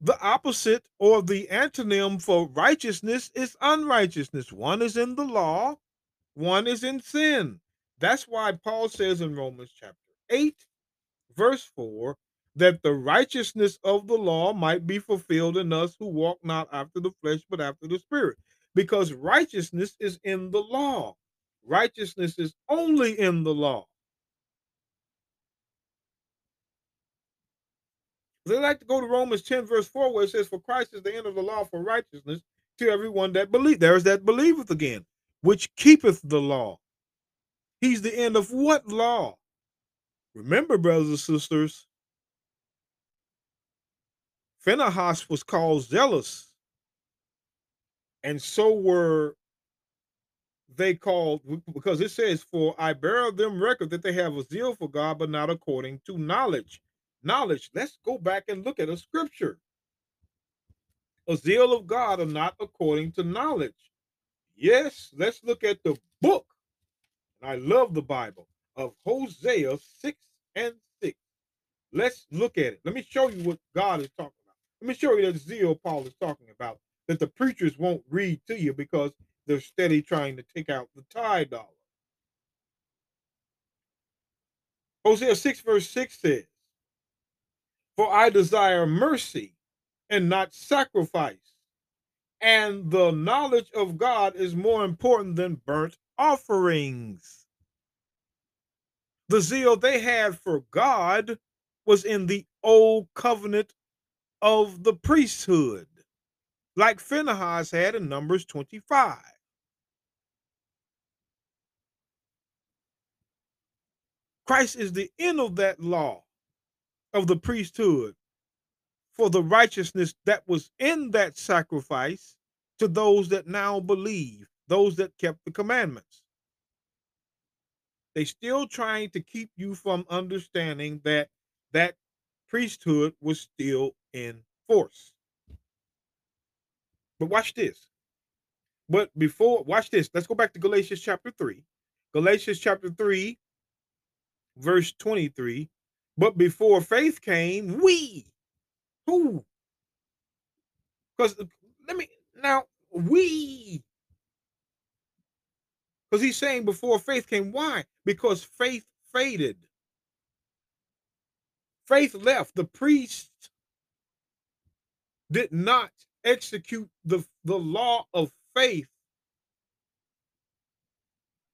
the opposite or the antonym for righteousness is unrighteousness. One is in the law, one is in sin. That's why Paul says in Romans chapter eight, verse four, that the righteousness of the law might be fulfilled in us who walk not after the flesh, but after the Spirit. Because righteousness is in the law. Righteousness is only in the law. They like to go to Romans ten, verse four, where it says, for Christ is the end of the law for righteousness to everyone that believeth. There is that believeth again, which keepeth the law. He's the end of what law? Remember, brothers and sisters, Phinehas was called zealous, and so were they called, because it says, for I bear of them record that they have a zeal for God, but not according to knowledge. Knowledge. Let's go back and look at a scripture. A zeal of God are not according to knowledge. Yes, let's look at the book. And I love the Bible of Hosea six and six. Let's look at it. Let me show you what God is talking about. Let me show you that zeal Paul is talking about, that the preachers won't read to you because they're steady trying to take out the tithe dollar. Hosea six verse six says, for I desire mercy and not sacrifice, and the knowledge of God is more important than burnt offerings. The zeal they had for God was in the old covenant of the priesthood, like Phinehas had in Numbers twenty-five. Christ is the end of that law of the priesthood for the righteousness that was in that sacrifice to those that now believe, those that kept the commandments. They still trying to keep you from understanding that that priesthood was still in force. But watch this. But before, watch this. Let's go back to Galatians chapter three. Galatians chapter three, verse twenty-three. But before faith came, we, who? Because let me, now, we. Because he's saying before faith came. Why? Because faith faded. Faith left. The priest did not execute the, the law of faith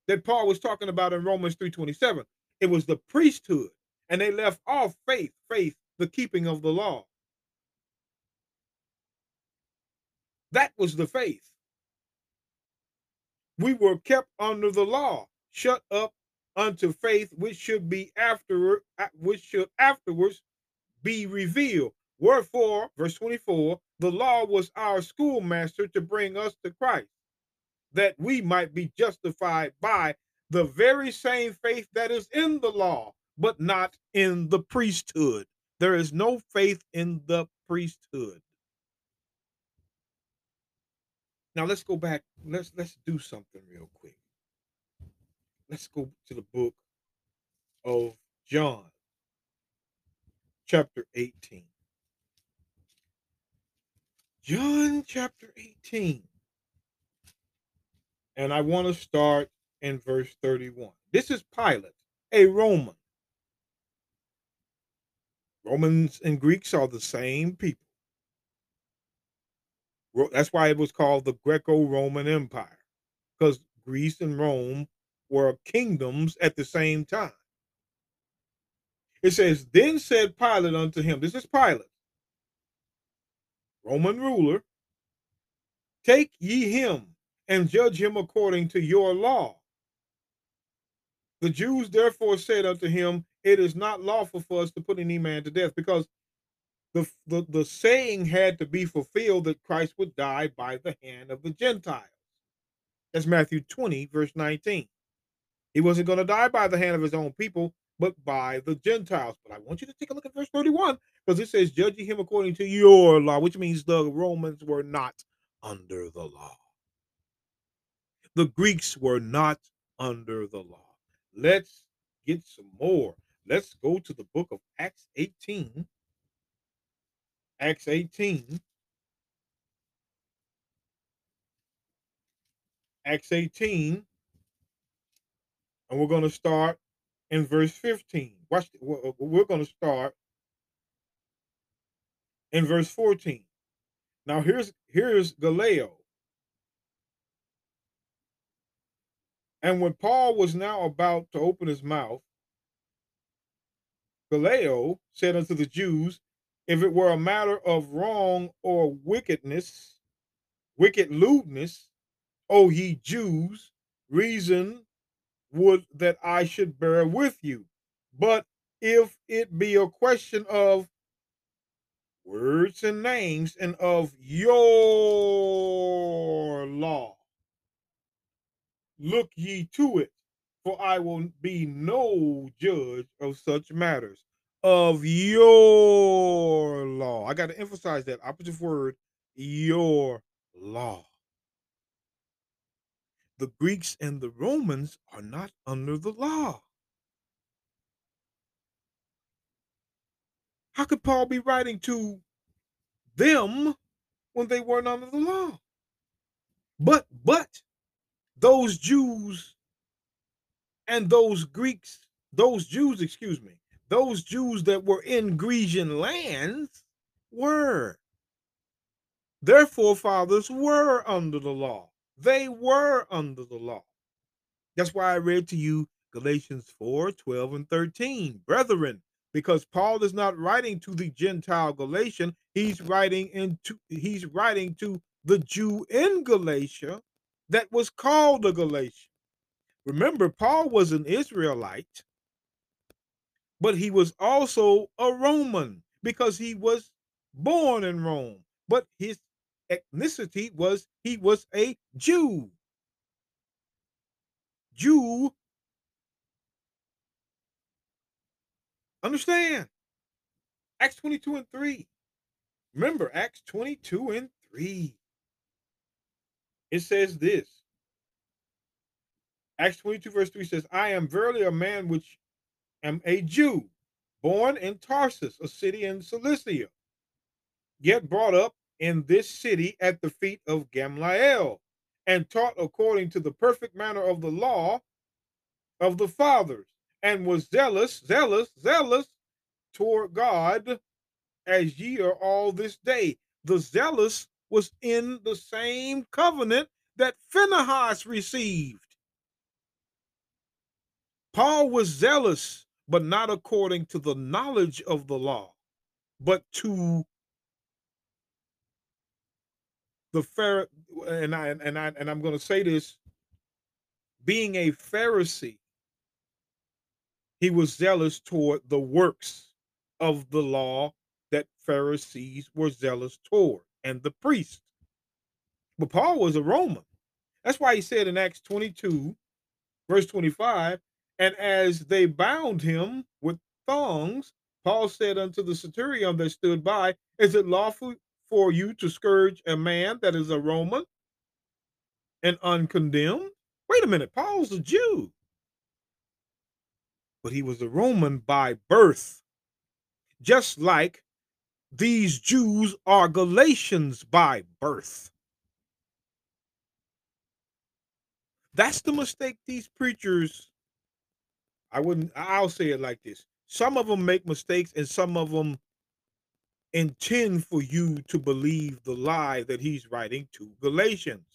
that Paul was talking about in Romans three twenty-seven. It was the priesthood, and they left off faith, faith, the keeping of the law. That was the faith. We were kept under the law, shut up unto faith, which should be afterward, which should afterwards be revealed. Wherefore, verse twenty-four, the law was our schoolmaster to bring us to Christ, that we might be justified by the very same faith that is in the law, but not in the priesthood. There is no faith in the priesthood. Now let's go back. Let's let's do something real quick. Let's go to the book of John, chapter eighteen. John chapter eighteen. And I want to start in verse thirty-one. This is Pilate, a Roman. Romans and Greeks are the same people. That's why it was called the Greco-Roman Empire, because Greece and Rome were kingdoms at the same time. It says, then said Pilate unto him, this is Pilate, Roman ruler, take ye him and judge him according to your law. The Jews therefore said unto him, it is not lawful for us to put any man to death, because The, the, the saying had to be fulfilled that Christ would die by the hand of the Gentiles. That's Matthew twenty, verse nineteen. He wasn't going to die by the hand of his own people, but by the Gentiles. But I want you to take a look at verse thirty-one, because it says, judging him according to your law, which means the Romans were not under the law. The Greeks were not under the law. Let's get some more. Let's go to the book of Acts eighteen. Acts eighteen. Acts eighteen. And we're going to start in verse fifteen. Watch, we're going to start in verse fourteen. Now here's, here's Gallio. And when Paul was now about to open his mouth, Gallio said unto the Jews, if it were a matter of wrong or wickedness, wicked lewdness, O ye Jews, reason would that I should bear with you. But if it be a question of words and names and of your law, look ye to it, for I will be no judge of such matters. Of your law. I got to emphasize that operative word, your law. The Greeks and the Romans are not under the law. How could Paul be writing to them when they weren't under the law? But, but, those Jews and those Greeks, those Jews, excuse me, those Jews that were in Grecian lands were. Their forefathers were under the law. They were under the law. That's why I read to you Galatians four, twelve, and thirteen. Brethren, because Paul is not writing to the Gentile Galatian, he's writing into he's writing to the Jew in Galatia that was called a Galatian. Remember, Paul was an Israelite, but he was also a Roman because he was born in Rome. But his ethnicity was he was a Jew. Jew. Understand? Acts twenty-two and three. Remember, Acts twenty-two and three. It says this. Acts twenty-two verse three says, I am verily a man which am a Jew, born in Tarsus, a city in Cilicia, yet brought up in this city at the feet of Gamaliel, and taught according to the perfect manner of the law of the fathers, and was zealous, zealous, zealous toward God, as ye are all this day. The zealous was in the same covenant that Phinehas received. Paul was zealous, but not according to the knowledge of the law, but to the Pharisee. And I and I and I'm going to say this: being a Pharisee, he was zealous toward the works of the law that Pharisees were zealous toward, and the priest. But Paul was a Roman. That's why he said in Acts twenty-two, verse twenty-five. And as they bound him with thongs, Paul said unto the centurion that stood by, is it lawful for you to scourge a man that is a Roman and uncondemned? Wait a minute, Paul's a Jew. But he was a Roman by birth, just like these Jews are Galatians by birth. That's the mistake these preachers I wouldn't, I'll say it like this. Some of them make mistakes and some of them intend for you to believe the lie that he's writing to Galatians.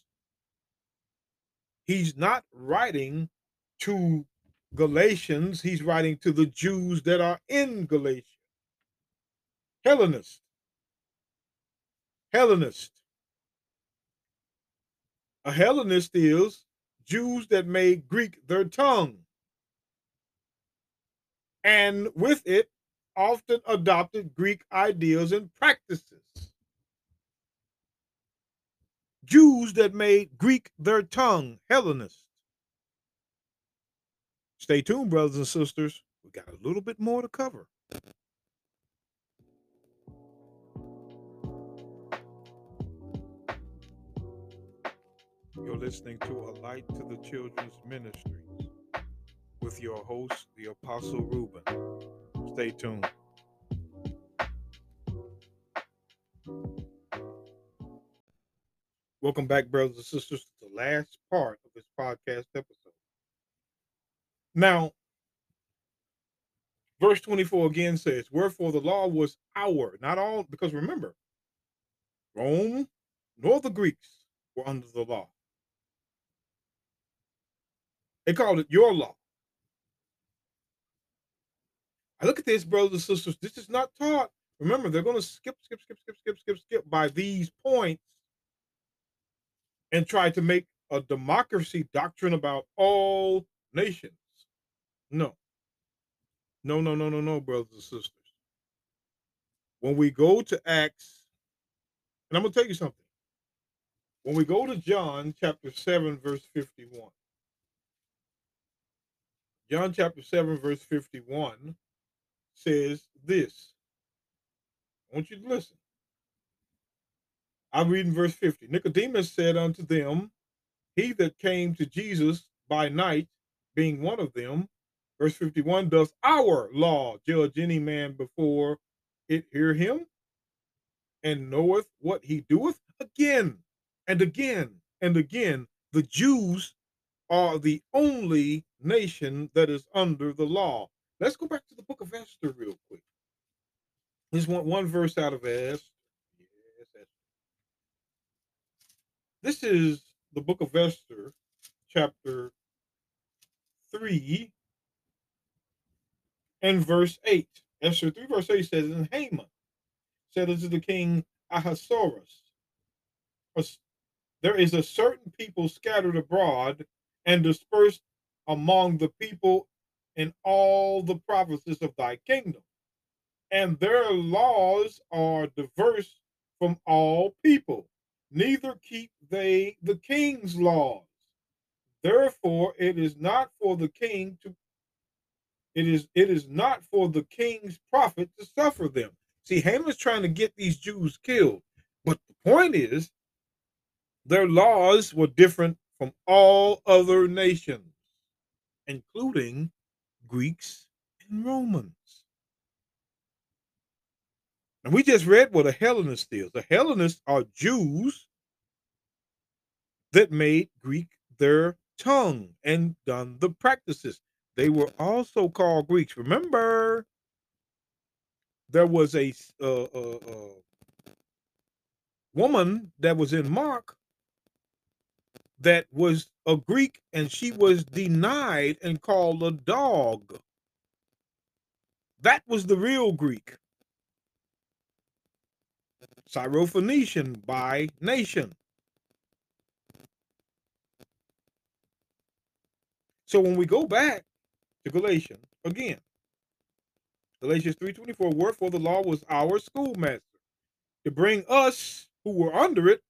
He's not writing to Galatians. He's writing to the Jews that are in Galatia. Hellenist. Hellenist. A Hellenist is Jews that made Greek their tongue, and with it often adopted Greek ideas and practices. Jews that made Greek their tongue, Hellenists. Stay tuned, brothers and sisters. We got a little bit more to cover. You're listening to A Light to the Children's Ministries with your host, the Apostle Ruben. Stay tuned. Welcome back, brothers and sisters, to the last part of this podcast episode. Now, verse twenty-four again says, wherefore the law was our, not all, because remember, Rome nor the Greeks were under the law. They called it your law. I look at this, brothers and sisters, this is not taught. Remember, they're going to skip, skip, skip, skip, skip, skip, skip by these points and try to make a democracy doctrine about all nations. No. No, no, no, no, no, brothers and sisters. When we go to Acts, and I'm going to tell you something. When we go to John chapter seven, verse fifty-one. John chapter seven, verse fifty-one says this. I want you to listen. I'm reading verse fifty. Nicodemus said unto them, he that came to Jesus by night, being one of them, verse fifty-one, does our law judge any man before it hear him, and knoweth what he doeth? Again, and again, and again, the Jews are the only nation that is under the law. Let's go back to the book of Esther real quick. Just want one verse out of Esther. This is the book of Esther, chapter three and verse eight. Esther three, verse eight says, and Haman said unto the king Ahasuerus, there is a certain people scattered abroad and dispersed among the people in all the provinces of thy kingdom, and their laws are diverse from all people. Neither keep they the king's laws. Therefore, it is not for the king to, it is, it is not for the king's prophet to suffer them. See, Haman's trying to get these Jews killed. But the point is, their laws were different from all other nations, including Greeks and Romans. And we just read what a Hellenist is. The Hellenists are Jews that made Greek their tongue and done the practices. They were also called Greeks. Remember, there was a uh, uh, uh, woman that was in Mark that was a Greek, and she was denied and called a dog. That was the real Greek. Syrophoenician by nation. So when we go back to Galatians again, Galatians three twenty-four, wherefore the law was our schoolmaster to bring us who were under it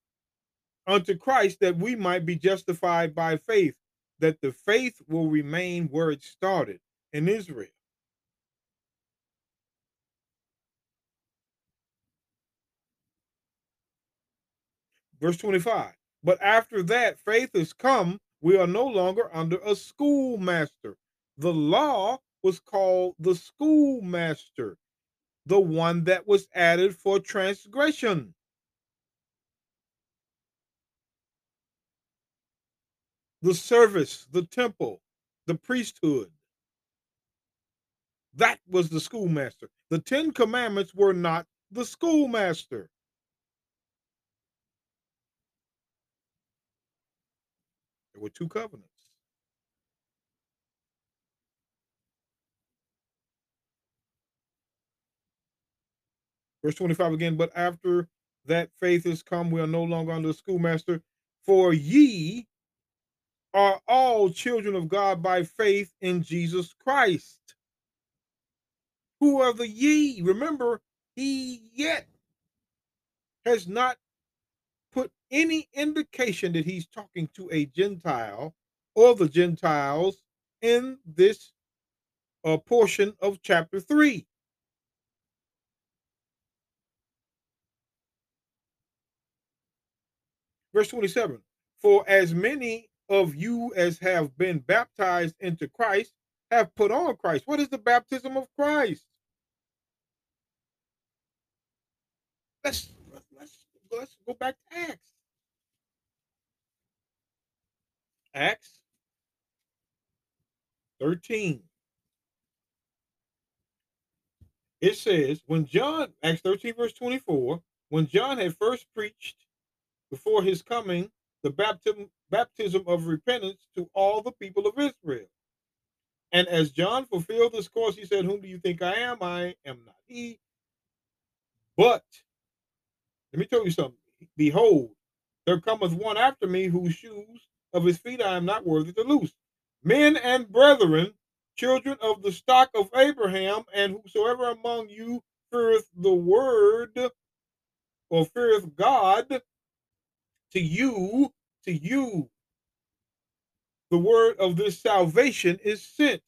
unto Christ, that we might be justified by faith, that the faith will remain where it started, in Israel. Verse twenty-five, but after that faith is come, we are no longer under a schoolmaster. The law was called the schoolmaster, the one that was added for transgression. The service, the temple, the priesthood. That was the schoolmaster. The Ten Commandments were not the schoolmaster. Were two covenants. Verse twenty-five again, but after that faith is come, we are no longer under the schoolmaster, for ye are all children of God by faith in Jesus Christ. Who are the ye? Remember, he yet has not put any indication that he's talking to a Gentile or the Gentiles in this uh, portion of chapter three. Verse twenty-seven, for as many of you as have been baptized into Christ have put on Christ. What is the baptism of Christ? Let's, let's, let's go back to Acts. Acts thirteen. It says, when John, Acts thirteen, verse twenty-four, when John had first preached before his coming the baptism, baptism of repentance to all the people of Israel. And as John fulfilled this course, he said, whom do you think I am? I am not he. But, let me tell you something. Behold, there cometh one after me whose shoes of his feet I am not worthy to loose. Men and brethren, children of the stock of Abraham, and whosoever among you feareth the word, or feareth God, to you, to you, the word of this salvation is sent.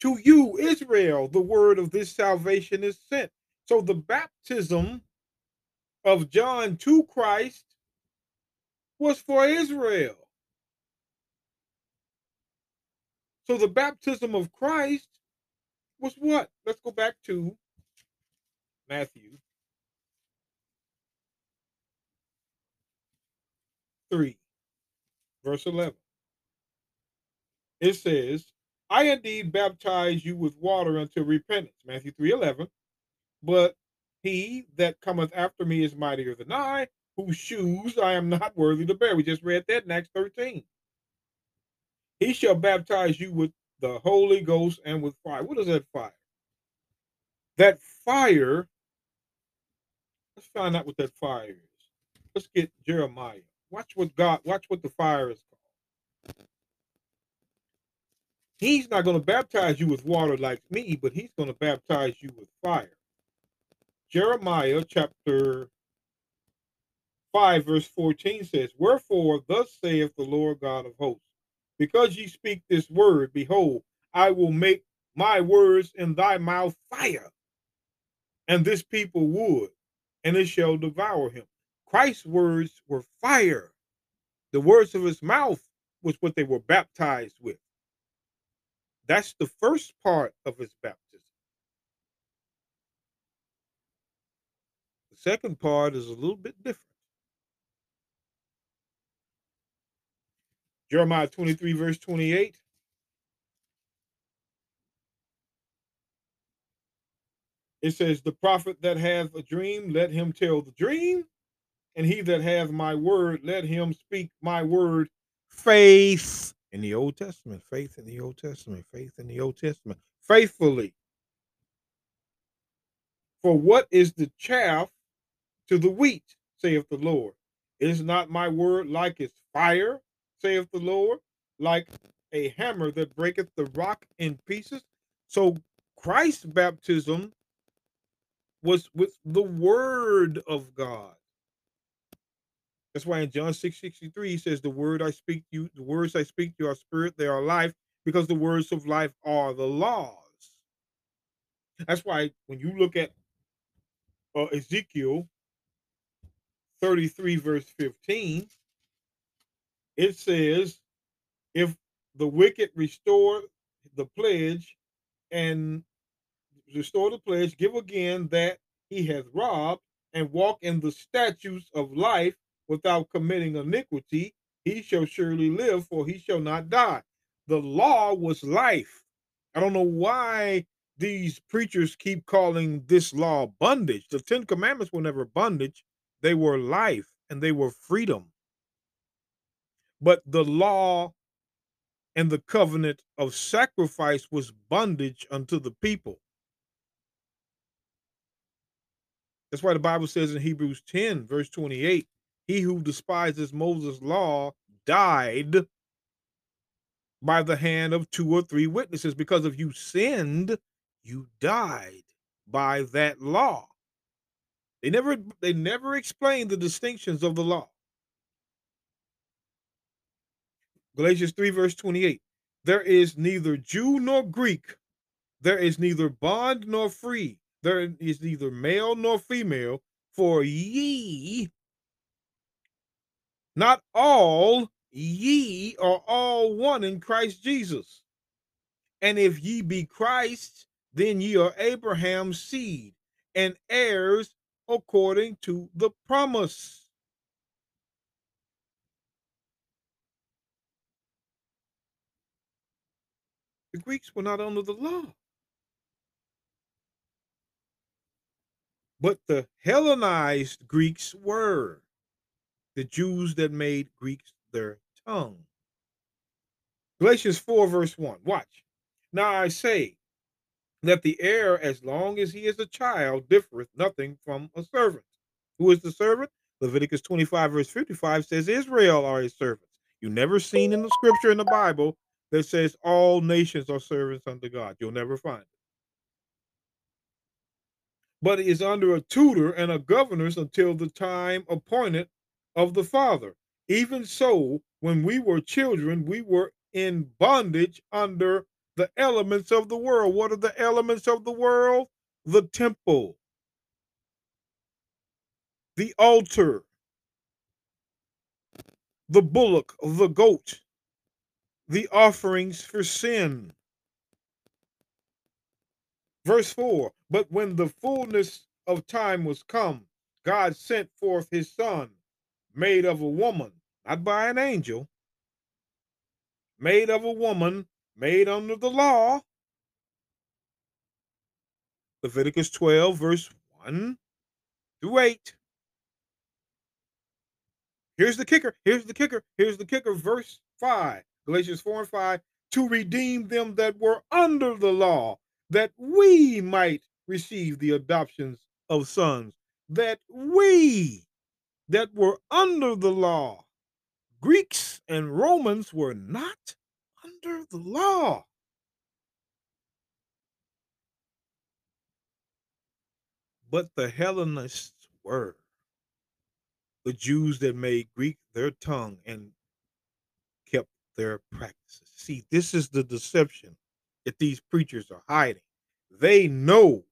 To you, Israel, the word of this salvation is sent. So the baptism of John to Christ was for Israel. So the baptism of Christ was what? Let's go back to Matthew three, verse eleven. It says, I indeed baptize you with water unto repentance, Matthew three eleven, but he that cometh after me is mightier than I, whose shoes I am not worthy to bear. We just read that in Acts thirteen. He shall baptize you with the Holy Ghost and with fire. What is that fire? That fire, let's find out what that fire is. Let's get Jeremiah. Watch what God, watch what the fire is called. He's not going to baptize you with water like me, but he's going to baptize you with fire. Jeremiah chapter five, verse fourteen says, wherefore, thus saith the Lord God of hosts, because ye speak this word, behold, I will make my words in thy mouth fire, and this people wood, and it shall devour him. Christ's words were fire. The words of his mouth was what they were baptized with. That's the first part of his baptism. The second part is a little bit different. Jeremiah twenty-three, verse twenty-eight. It says, the prophet that hath a dream, let him tell the dream. And he that hath my word, let him speak my word. Faith in the Old Testament, faith in the Old Testament, faith in the Old Testament, faithfully. For what is the chaff to the wheat, saith the Lord? Is not my word like as fire, saith the Lord, like a hammer that breaketh the rock in pieces? So Christ's baptism was with the word of God. That's why in John six sixty-three, he says, the word I speak to you, the words I speak to you are spirit, they are life, because the words of life are the laws. That's why when you look at uh, Ezekiel thirty-three, verse fifteen, it says, if the wicked restore the pledge and restore the pledge, give again that he hath robbed, and walk in the statutes of life without committing iniquity, he shall surely live, for he shall not die. The law was life. I don't know why these preachers keep calling this law bondage. The Ten Commandments were never bondage. They were life and they were freedom. But the law and the covenant of sacrifice was bondage unto the people. That's why the Bible says in Hebrews ten, verse twenty-eight, he who despises Moses' law died by the hand of two or three witnesses, because if you sinned, you died by that law. They never, they never explained the distinctions of the law. Galatians three, verse twenty-eight. There is neither Jew nor Greek. There is neither bond nor free. There is neither male nor female, for ye, not all, ye are all one in Christ Jesus. And if ye be Christ, then ye are Abraham's seed and heirs according to the promise. The Greeks were not under the law. But the Hellenized Greeks were the Jews that made Greeks their tongue. Galatians four, verse one. Watch. Now I say that the heir, as long as he is a child, differeth nothing from a servant. Who is the servant? Leviticus twenty-five, verse fifty-five says Israel are his servants. You've never seen in the scripture in the Bible that says all nations are servants unto God. You'll never find it. But is under a tutor and a governors until the time appointed of the Father. Even so, when we were children, we were in bondage under the elements of the world. What are the elements of the world? The temple, the altar, the bullock, the goat, the offerings for sin. Verse four, but when the fullness of time was come, God sent forth his son, made of a woman, not by an angel, made of a woman, made under the law. Leviticus twelve, verse one through eight. Here's the kicker, here's the kicker, here's the kicker, verse five, Galatians four and five, to redeem them that were under the law, that we might receive the adoptions of sons, that we that were under the law. Greeks and Romans were not under the law. But the Hellenists were, the Jews that made Greek their tongue and kept their practices. See, this is the deception that these preachers are hiding. They know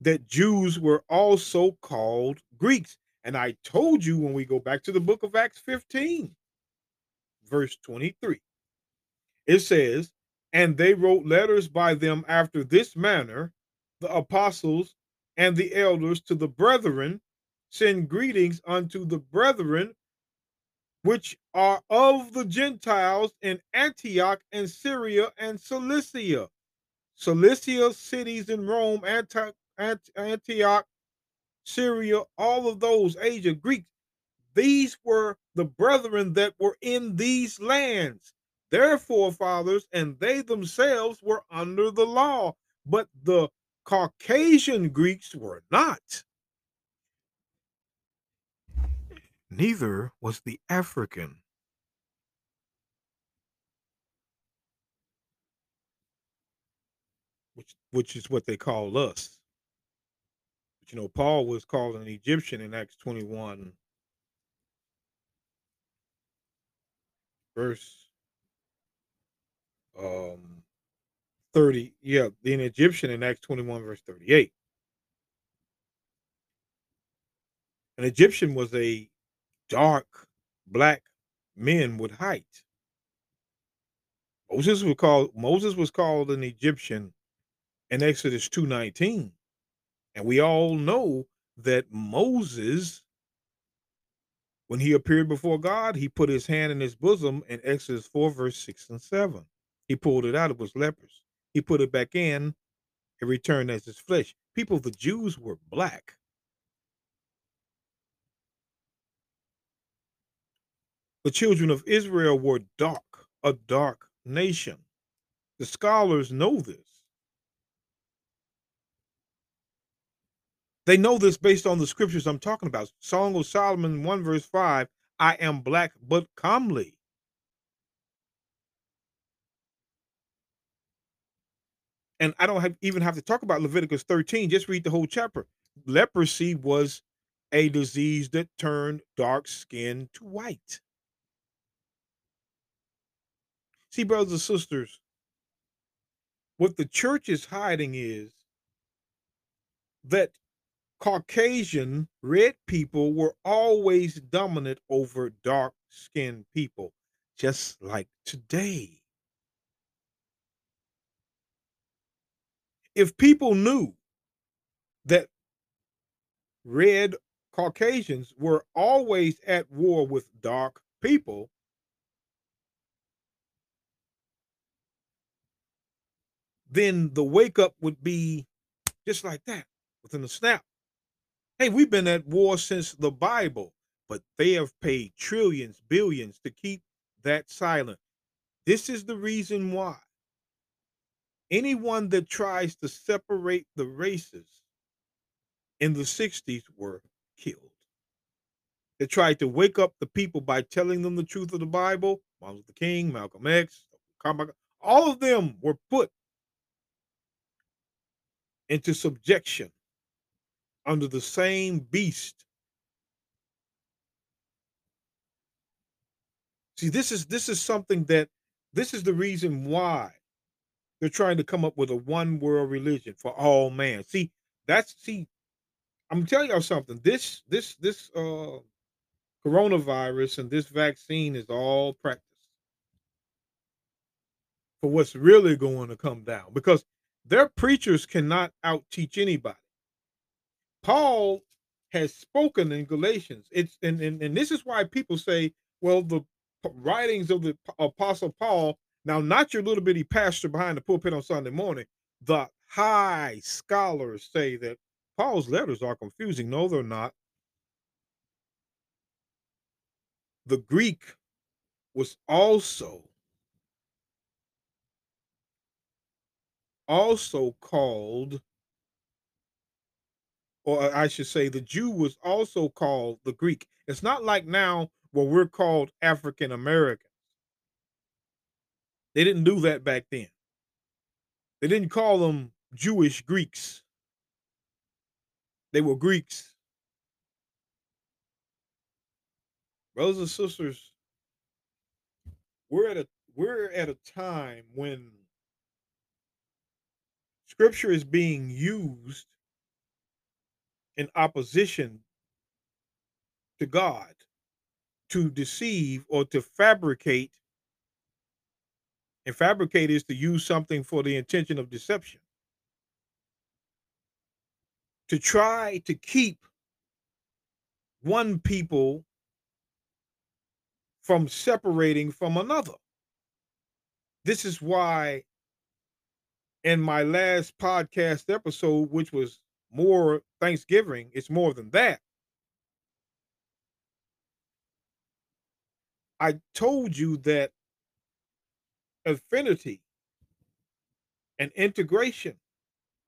that Jews were also called Greeks. And I told you when we go back to the book of Acts fifteen, verse twenty-three, it says, and they wrote letters by them after this manner, the apostles and the elders to the brethren, send greetings unto the brethren, which are of the Gentiles in Antioch and Syria and Cilicia. Cilicia, cities in Rome, Antioch, Antioch, Syria, all of those, Asia, Greeks. These were the brethren that were in these lands, their forefathers, and they themselves were under the law. But the Caucasian Greeks were not. Neither was the African. Which, which is what they call us. But you know, Paul was called an Egyptian in Acts twenty-one, verse thirty. Yeah, an Egyptian in Acts twenty-one, verse thirty-eight. An Egyptian was a dark black men with height. Moses was called Moses was called an Egyptian in Exodus two nineteen, and we all know that Moses, when he appeared before God, he put his hand in his bosom in Exodus four verse six and seven. He pulled it out, it was lepers. He put it back in, it returned as his flesh. People, the Jews were black. The children of Israel were dark, a dark nation. The scholars know this. They know this based on the scriptures I'm talking about. Song of Solomon one verse five, I am black but comely. And I don't have, even have to talk about Leviticus thirteen. Just read the whole chapter. Leprosy was a disease that turned dark skin to white. See, brothers and sisters, what the church is hiding is that Caucasian red people were always dominant over dark-skinned people, just like today. If people knew that red Caucasians were always at war with dark people, then the wake up would be just like that, within a snap. Hey, we've been at war since the Bible, but they have paid trillions, billions to keep that silent. This is the reason why anyone that tries to separate the races in the sixties were killed. They tried to wake up the people by telling them the truth of the Bible. Martin Luther King, Malcolm X, all of them were put into subjection under the same beast. See, this is this is something that this is the reason why they're trying to come up with a one world religion for all man. See, that's see, I'm telling y'all something. This this this uh coronavirus and this vaccine is all practice for what's really going to come down, because their preachers cannot out-teach anybody. Paul has spoken in Galatians. It's and, and, and this is why people say, well, the writings of the Apostle Paul, now not your little bitty pastor behind the pulpit on Sunday morning, the high scholars say that Paul's letters are confusing. No, they're not. The Greek was also, also called, or I should say the Jew was also called the Greek. It's not like now where we're called African Americans. They didn't do that back then. They didn't call them Jewish Greeks. They were Greeks. Brothers and sisters, we're at a we're at a time when Scripture is being used in opposition to God to deceive or to fabricate. And fabricate is to use something for the intention of deception, to try to keep one people from separating from another. This is why in my last podcast episode, which was more Thanksgiving, it's more than that, I told you that affinity and integration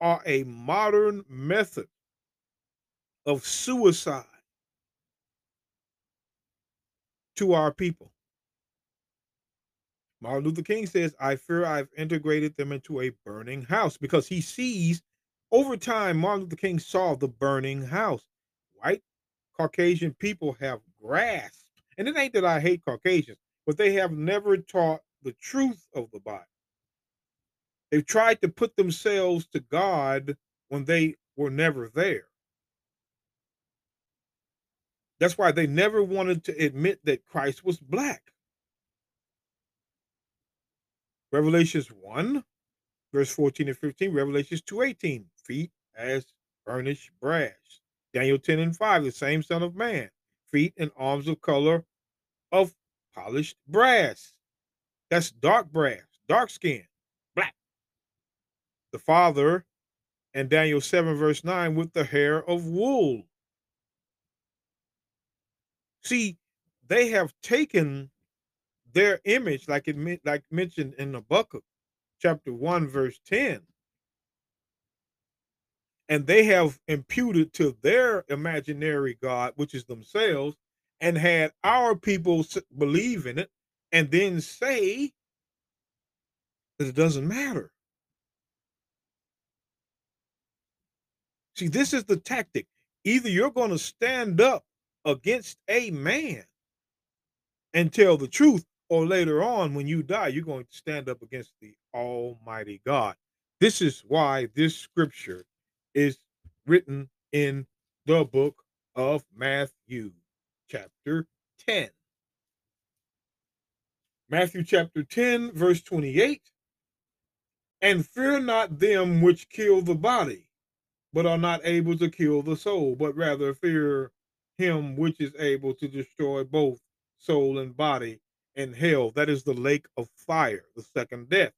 are a modern method of suicide to our people. Martin Luther King says, I fear I've integrated them into a burning house, because he sees over time, Martin Luther King saw the burning house. White Caucasian people have grasped, and it ain't that I hate Caucasians, but they have never taught the truth of the Bible. They've tried to put themselves to God when they were never there. That's why they never wanted to admit that Christ was black. Revelations one, verse fourteen and fifteen, Revelations two eighteen, feet as burnished brass. Daniel ten and five, the same son of man, feet and arms of color of polished brass. That's dark brass, dark skin, black. The Father, and Daniel seven, verse nine, with the hair of wool. See, they have taken their image, like it like mentioned in Habakkuk, chapter one, verse ten, and they have imputed to their imaginary God, which is themselves, and had our people believe in it, and then say that it doesn't matter. See, this is the tactic. Either you're going to stand up against a man and tell the truth, or later on when you die, you're going to stand up against the Almighty God. This is why this scripture is written in the book of Matthew, chapter ten. Matthew chapter ten, verse twenty-eight, and fear not them which kill the body, but are not able to kill the soul, but rather fear him which is able to destroy both soul and body in hell. That is the lake of fire, the second death.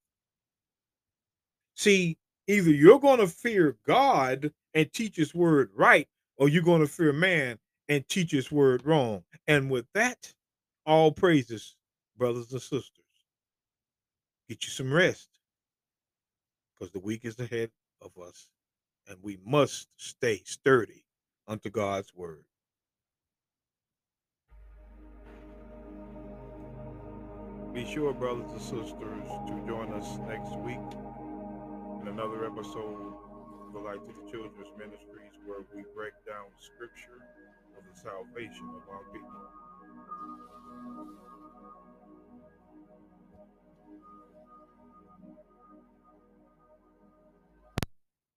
See, either you're going to fear God and teach his word right, or you're going to fear man and teach his word wrong. And with that, all praises, brothers and sisters. Get you some rest, because the week is ahead of us, and we must stay sturdy unto God's word. Be sure, brothers and sisters, to join us next week in another episode of the Light to the Children's Ministries, where we break down scripture of the salvation of our people.